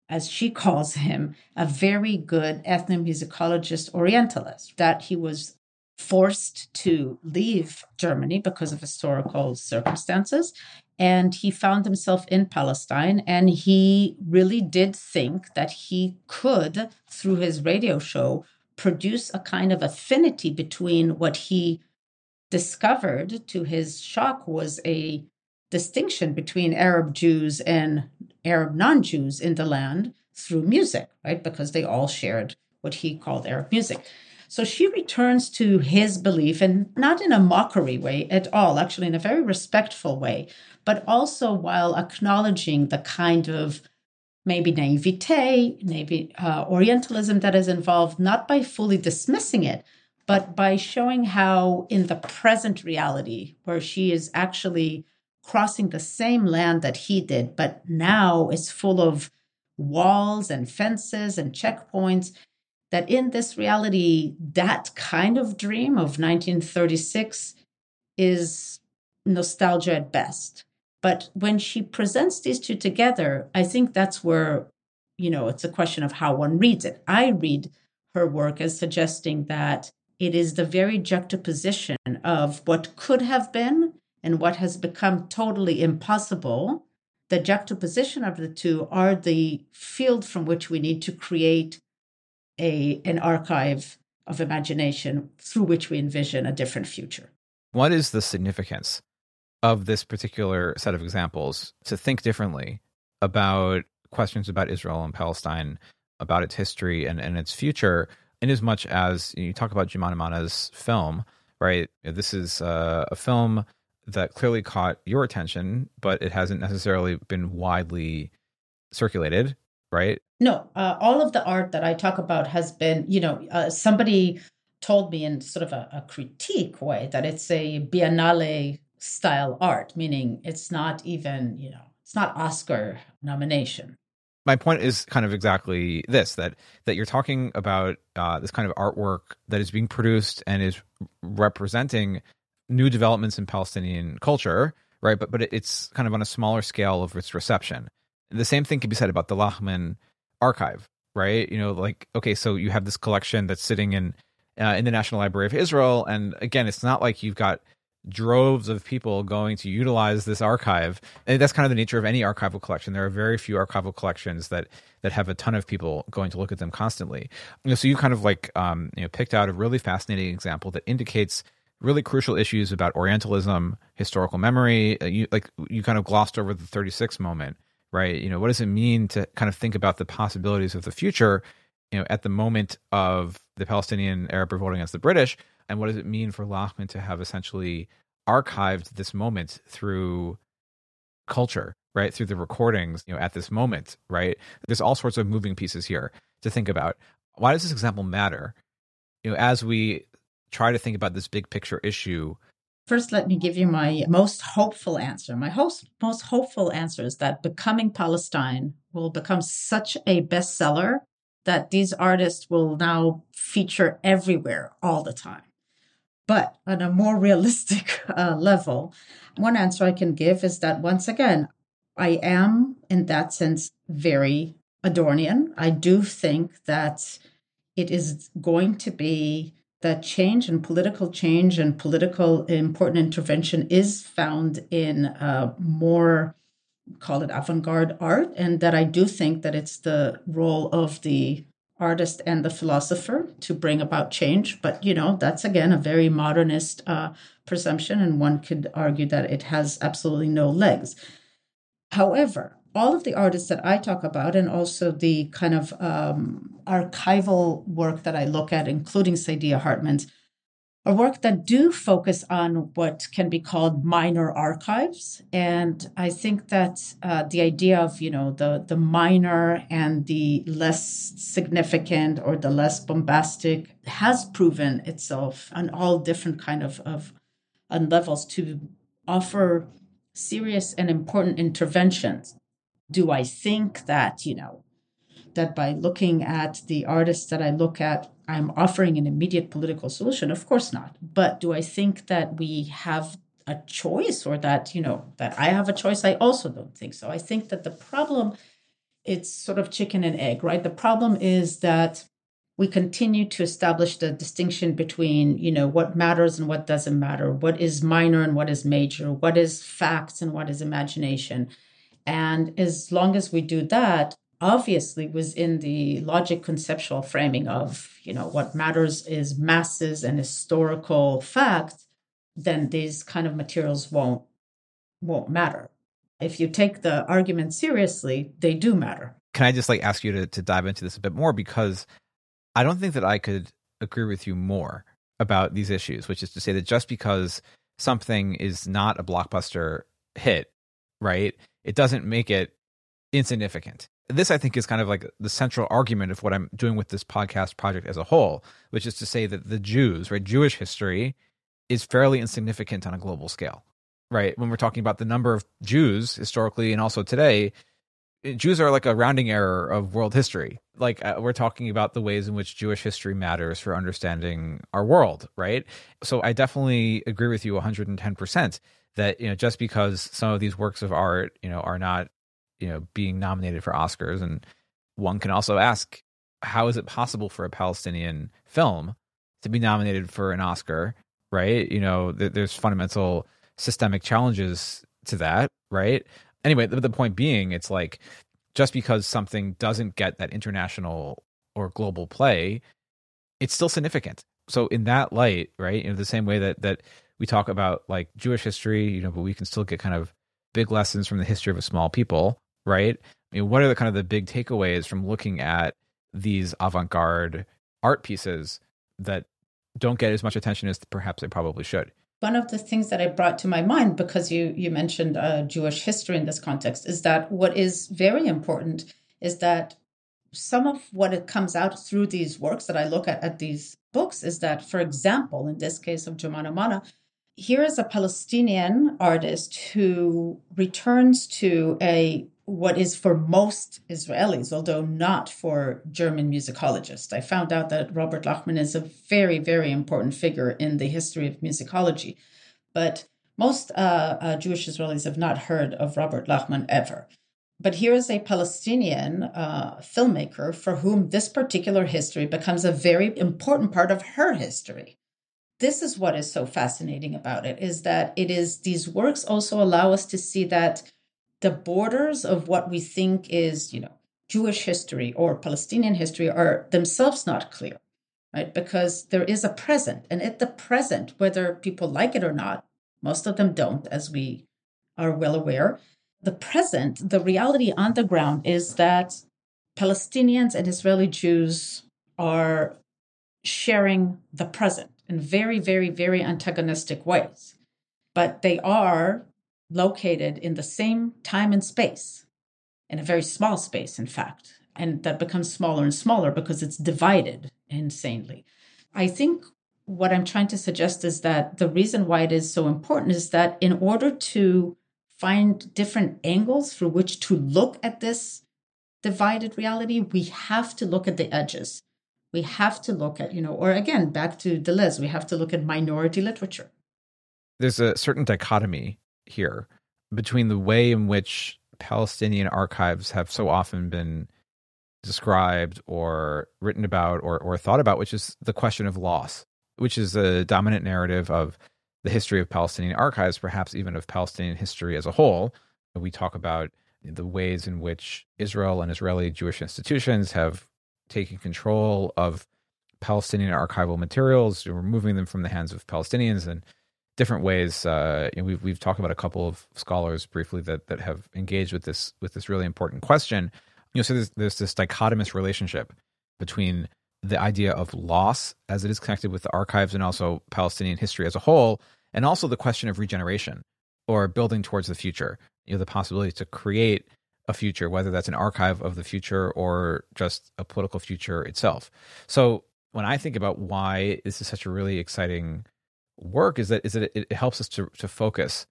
as she calls him, a very good ethnomusicologist orientalist, that he was forced to leave Germany because of historical circumstances. And he found himself in Palestine, and he really did think that he could, through his radio show, produce a kind of affinity between what he discovered, to his shock, was a distinction between Arab Jews and Arab non-Jews in the land through music, right? Because they all shared what he called Arab music. So she returns to his belief, and not in a mockery way at all, actually in a very respectful way, but also while acknowledging the kind of maybe naivete, maybe uh, Orientalism that is involved, not by fully dismissing it, but by showing how in the present reality, where she is actually crossing the same land that he did, but now it's full of walls and fences and checkpoints, that in this reality, that kind of dream of nineteen thirty-six is nostalgia at best. But when she presents these two together, I think that's where, you know, it's a question of how one reads it. I read her work as suggesting that it is the very juxtaposition of what could have been and what has become totally impossible. The juxtaposition of the two are the field from which we need to create a, an archive of imagination through which we envision a different future. What is the significance of this particular set of examples to think differently about questions about Israel and Palestine, about its history and, and its future, in as much as you talk about Jumana Manna's film, right? This is uh, a film that clearly caught your attention, but it hasn't necessarily been widely circulated, right? No, uh, all of the art that I talk about has been, you know, uh, somebody told me in sort of a, a critique way that it's a biennale style art, meaning it's not even, you know, it's not Oscar nomination. My point is kind of exactly this, that that you're talking about uh, this kind of artwork that is being produced and is representing new developments in Palestinian culture, right? But but it's kind of on a smaller scale of its reception. The same thing can be said about the Lachmann archive, right? You know, like, okay, so you have this collection that's sitting in uh, in the National Library of Israel. And again, it's not like you've got droves of people going to utilize this archive. And that's kind of the nature of any archival collection. There are very few archival collections that that have a ton of people going to look at them constantly. You know, so you kind of like um, you know picked out a really fascinating example that indicates really crucial issues about Orientalism, historical memory. Uh, you like you kind of glossed over the thirty-six moment, right? You know, what does it mean to kind of think about the possibilities of the future, you know, at the moment of the Palestinian Arab revolt against the British? And what does it mean for Lachmann to have essentially archived this moment through culture, right? Through the recordings, you know, at this moment, right? There's all sorts of moving pieces here to think about. Why does this example matter? You know, as we try to think about this big picture issue. First, let me give you my most hopeful answer. My host, most hopeful answer is that Becoming Palestine will become such a bestseller that these artists will now feature everywhere all the time. But on a more realistic uh, level, one answer I can give is that, once again, I am, in that sense, very Adornian. I do think that it is going to be that change and political change and political important intervention is found in uh, more, call it avant-garde art, and that I do think that it's the role of the artist and the philosopher to bring about change. But, you know, that's, again, a very modernist uh, presumption, and one could argue that it has absolutely no legs. However, all of the artists that I talk about, and also the kind of um, archival work that I look at, including Saidiya Hartman's, are work that do focus on what can be called minor archives. And I think that uh, the idea of, you know, the, the minor and the less significant or the less bombastic has proven itself on all different kind of, of on levels to offer serious and important interventions. Do I think that, you know, that by looking at the artists that I look at, I'm offering an immediate political solution? Of course not. But do I think that we have a choice, or that, you know, that I have a choice? I also don't think so. I think that the problem, it's sort of chicken and egg, right? The problem is that we continue to establish the distinction between, you know, what matters and what doesn't matter, what is minor and what is major, what is facts and what is imagination. And as long as we do that, obviously within the logic conceptual framing of, you know, what matters is masses and historical fact, then these kind of materials won't won't matter. If you take the argument seriously, they do matter. Can I just like ask you to, to dive into this a bit more? Because I don't think that I could agree with you more about these issues, which is to say that just because something is not a blockbuster hit, right, it doesn't make it insignificant. This, I think, is kind of like the central argument of what I'm doing with this podcast project as a whole, which is to say that the Jews, right, Jewish history is fairly insignificant on a global scale, right? When we're talking about the number of Jews historically and also today, Jews are like a rounding error of world history. Like uh, we're talking about the ways in which Jewish history matters for understanding our world, right? So I definitely agree with you one hundred ten percent that, you know, just because some of these works of art, you know, are not, you know, being nominated for Oscars. And one can also ask, how is it possible for a Palestinian film to be nominated for an Oscar, right? You know, th- there's fundamental systemic challenges to that, right? Anyway, the, the point being, it's like, just because something doesn't get that international or global play, it's still significant. So in that light, right, you know, the same way that that we talk about like Jewish history, you know, but we can still get kind of big lessons from the history of a small people, right? I mean, what are the kind of the big takeaways from looking at these avant-garde art pieces that don't get as much attention as perhaps they probably should? One of the things that I brought to my mind, because you you mentioned uh, Jewish history in this context, is that what is very important is that some of what it comes out through these works that I look at, at these books, is that, for example, in this case of Jumana Manna, Here is a Palestinian artist who returns to a what is for most Israelis, although not for German musicologists. I found out that Robert Lachmann is a very, very important figure in the history of musicology. But most uh, uh, Jewish Israelis have not heard of Robert Lachmann ever. But here is a Palestinian uh, filmmaker for whom this particular history becomes a very important part of her history. This is what is so fascinating about it, is that it is these works also allow us to see that the borders of what we think is, you know, Jewish history or Palestinian history are themselves not clear, right? Because there is a present, and at the present, whether people like it or not, most of them don't, as we are well aware. The present, the reality on the ground is that Palestinians and Israeli Jews are sharing the present in very, very, very antagonistic ways. But they are located in the same time and space, in a very small space, in fact. And that becomes smaller and smaller because it's divided insanely. I think what I'm trying to suggest is that the reason why it is so important is that in order to find different angles through which to look at this divided reality, we have to look at the edges. We have to look at, you know, or again, back to Deleuze, we have to look at minority literature. There's a certain dichotomy here between the way in which Palestinian archives have so often been described or written about or, or thought about, which is the question of loss, which is a dominant narrative of the history of Palestinian archives, perhaps even of Palestinian history as a whole. We talk about the ways in which Israel and Israeli Jewish institutions have taken control of Palestinian archival materials, removing them from the hands of Palestinians in different ways. Uh, and we've we've talked about a couple of scholars briefly that that have engaged with this with this really important question. You know, so there's, there's this dichotomous relationship between the idea of loss as it is connected with the archives and also Palestinian history as a whole, and also the question of regeneration or building towards the future, you know, the possibility to create a future, whether that's an archive of the future or just a political future itself. So when I think about why this is such a really exciting work is that is that it helps us to, to focus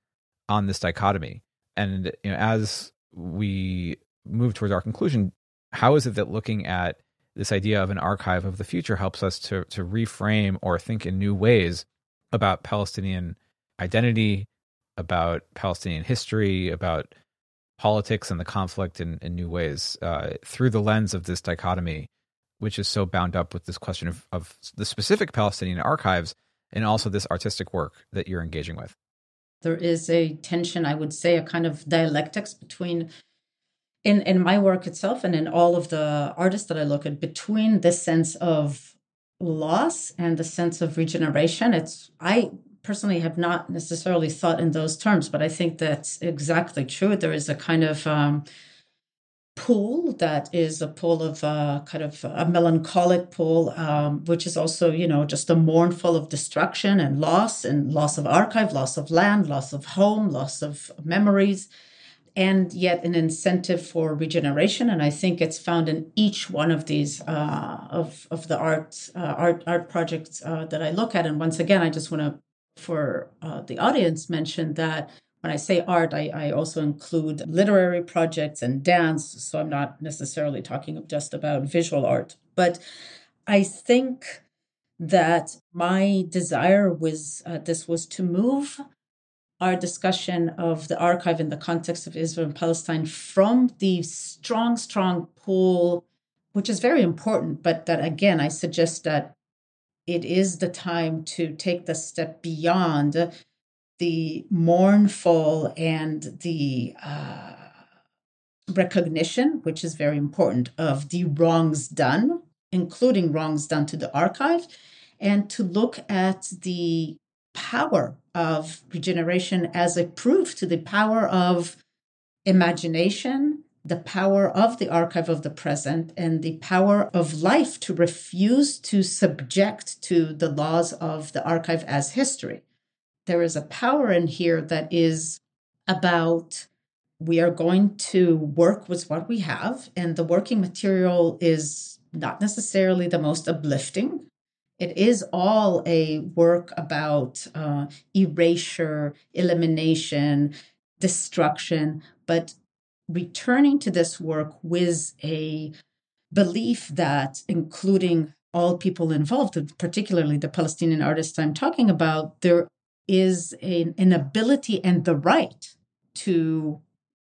on this dichotomy. And you know, as we move towards our conclusion, how is it that looking at this idea of an archive of the future helps us to to reframe or think in new ways about Palestinian identity, about Palestinian history, about politics and the conflict in, in new ways uh, through the lens of this dichotomy, which is so bound up with this question of, of the specific Palestinian archives and also this artistic work that you're engaging with? There is a tension, I would say, a kind of dialectics between, in, in my work itself and in all of the artists that I look at, between this sense of loss and the sense of regeneration. It's, I personally have not necessarily thought in those terms, but I think that's exactly true. There is a kind of um, pull that is a pull of uh, kind of a melancholic pull, um, which is also, you know, just a mournful of destruction and loss and loss of archive, loss of land, loss of home, loss of memories, and yet an incentive for regeneration. And I think it's found in each one of these uh, of, of the art, uh, art, art projects uh, that I look at. And once again, I just want to for uh, the audience mentioned that when I say art, I, I also include literary projects and dance. So I'm not necessarily talking just about visual art. But I think that my desire was uh, this was to move our discussion of the archive in the context of Israel and Palestine from the strong, strong pull, which is very important, but that, again, I suggest that it is the time to take the step beyond the mournful and the uh, recognition, which is very important, of the wrongs done, including wrongs done to the archive, and to look at the power of regeneration as a proof to the power of imagination, the power of the archive of the present, and the power of life to refuse to subject to the laws of the archive as history. There is a power in here that is about we are going to work with what we have, and the working material is not necessarily the most uplifting. It is all a work about uh, erasure, elimination, destruction, but returning to this work with a belief that, including all people involved, particularly the Palestinian artists I'm talking about, there is an, an ability and the right to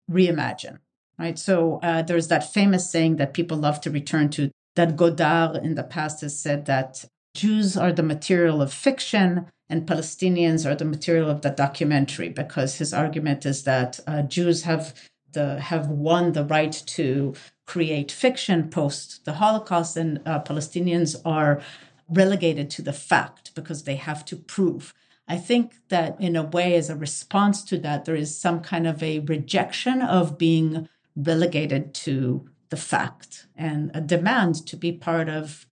reimagine, right? So uh, there's that famous saying that people love to return to, that Godard in the past has said that Jews are the material of fiction and Palestinians are the material of the documentary, because his argument is that uh, Jews have the have won the right to create fiction post the Holocaust, and uh, Palestinians are relegated to the fact because they have to prove. I think that in a way, as a response to that, there is some kind of a rejection of being relegated to the fact and a demand to be part of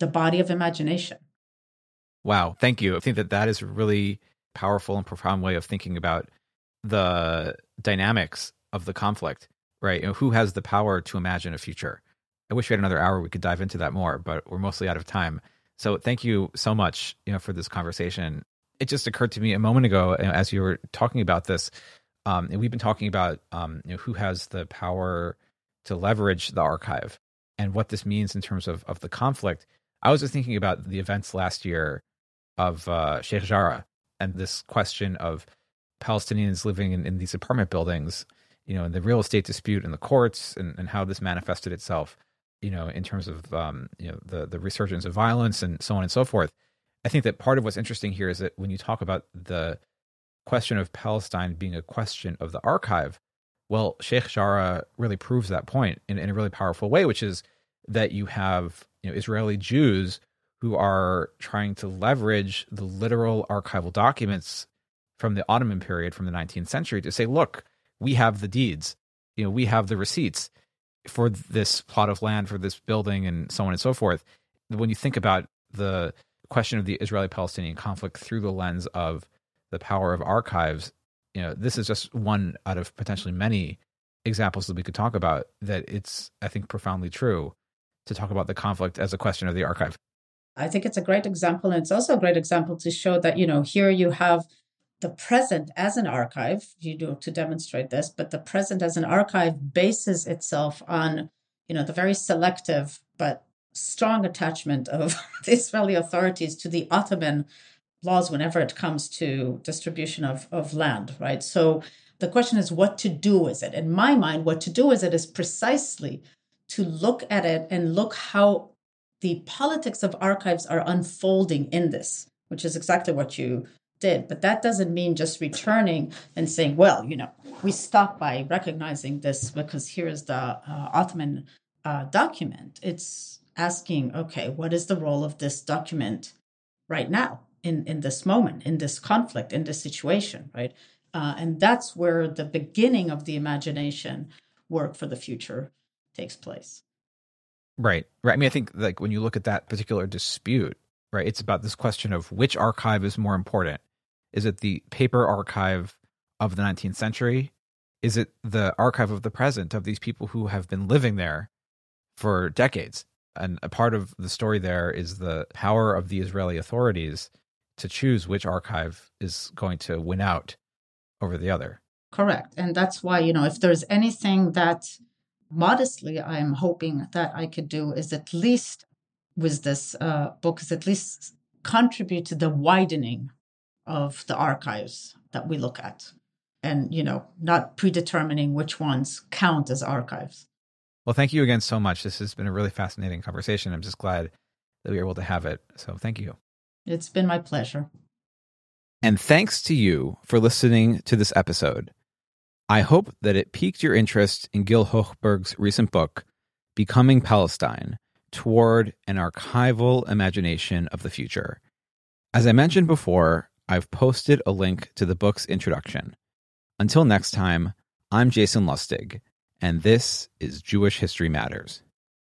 the body of imagination. Wow. Thank you. I think that that is a really powerful and profound way of thinking about the dynamics of the conflict, right? And who has the power to imagine a future? I wish we had another hour. We could dive into that more, but we're mostly out of time. So thank you so much, you know, for this conversation. It just occurred to me a moment ago, as you were talking about this, um, and we've been talking about um, you know, who has the power to leverage the archive and what this means in terms of, of the conflict. I was just thinking about the events last year of uh, Sheikh Jarrah and this question of Palestinians living in, in these apartment buildings, you know, and the real estate dispute in the courts, and, and how this manifested itself, you know, in terms of um, you know, the, the resurgence of violence and so on and so forth. I think that part of what's interesting here is that when you talk about the question of Palestine being a question of the archive, well, Sheikh Jarrah really proves that point in, in a really powerful way, which is that you have, you know, Israeli Jews who are trying to leverage the literal archival documents from the Ottoman period, from the nineteenth century, to say, look, we have the deeds, you know, we have the receipts for this plot of land, for this building, and so on and so forth. When you think about the question of the Israeli-Palestinian conflict through the lens of the power of archives, you know, this is just one out of potentially many examples that we could talk about, that it's, I think, profoundly true to talk about the conflict as a question of the archive. I think it's a great example. And it's also a great example to show that, you know, here you have the present as an archive, you know, to demonstrate this, but the present as an archive bases itself on, you know, the very selective but strong attachment of the Israeli authorities to the Ottoman laws whenever it comes to distribution of, of land, right? So the question is what to do with it. In my mind, what to do with it is precisely to look at it and look how the politics of archives are unfolding in this, which is exactly what you did. But that doesn't mean just returning and saying, well, you know, we stop by recognizing this because here is the uh, Ottoman uh, document. It's asking, okay, what is the role of this document right now in, in this moment, in this conflict, in this situation, right? Uh, and that's where the beginning of the imagination work for the future takes place. Right. Right. I mean, I think like when you look at that particular dispute, right, it's about this question of which archive is more important. Is it the paper archive of the nineteenth century? Is it the archive of the present of these people who have been living there for decades? And a part of the story there is the power of the Israeli authorities to choose which archive is going to win out over the other. Correct. And that's why, you know, if there's anything that modestly I'm hoping that I could do is at least with this uh, book is at least contribute to the widening of the archives that we look at and, you know, not predetermining which ones count as archives. Well, thank you again so much. This has been a really fascinating conversation. I'm just glad that we were able to have it. So thank you. It's been my pleasure. And thanks to you for listening to this episode. I hope that it piqued your interest in Gil Hochberg's recent book, Becoming Palestine: Toward an Archival Imagination of the Future. As I mentioned before, I've posted a link to the book's introduction. Until next time, I'm Jason Lustig, and this is Jewish History Matters.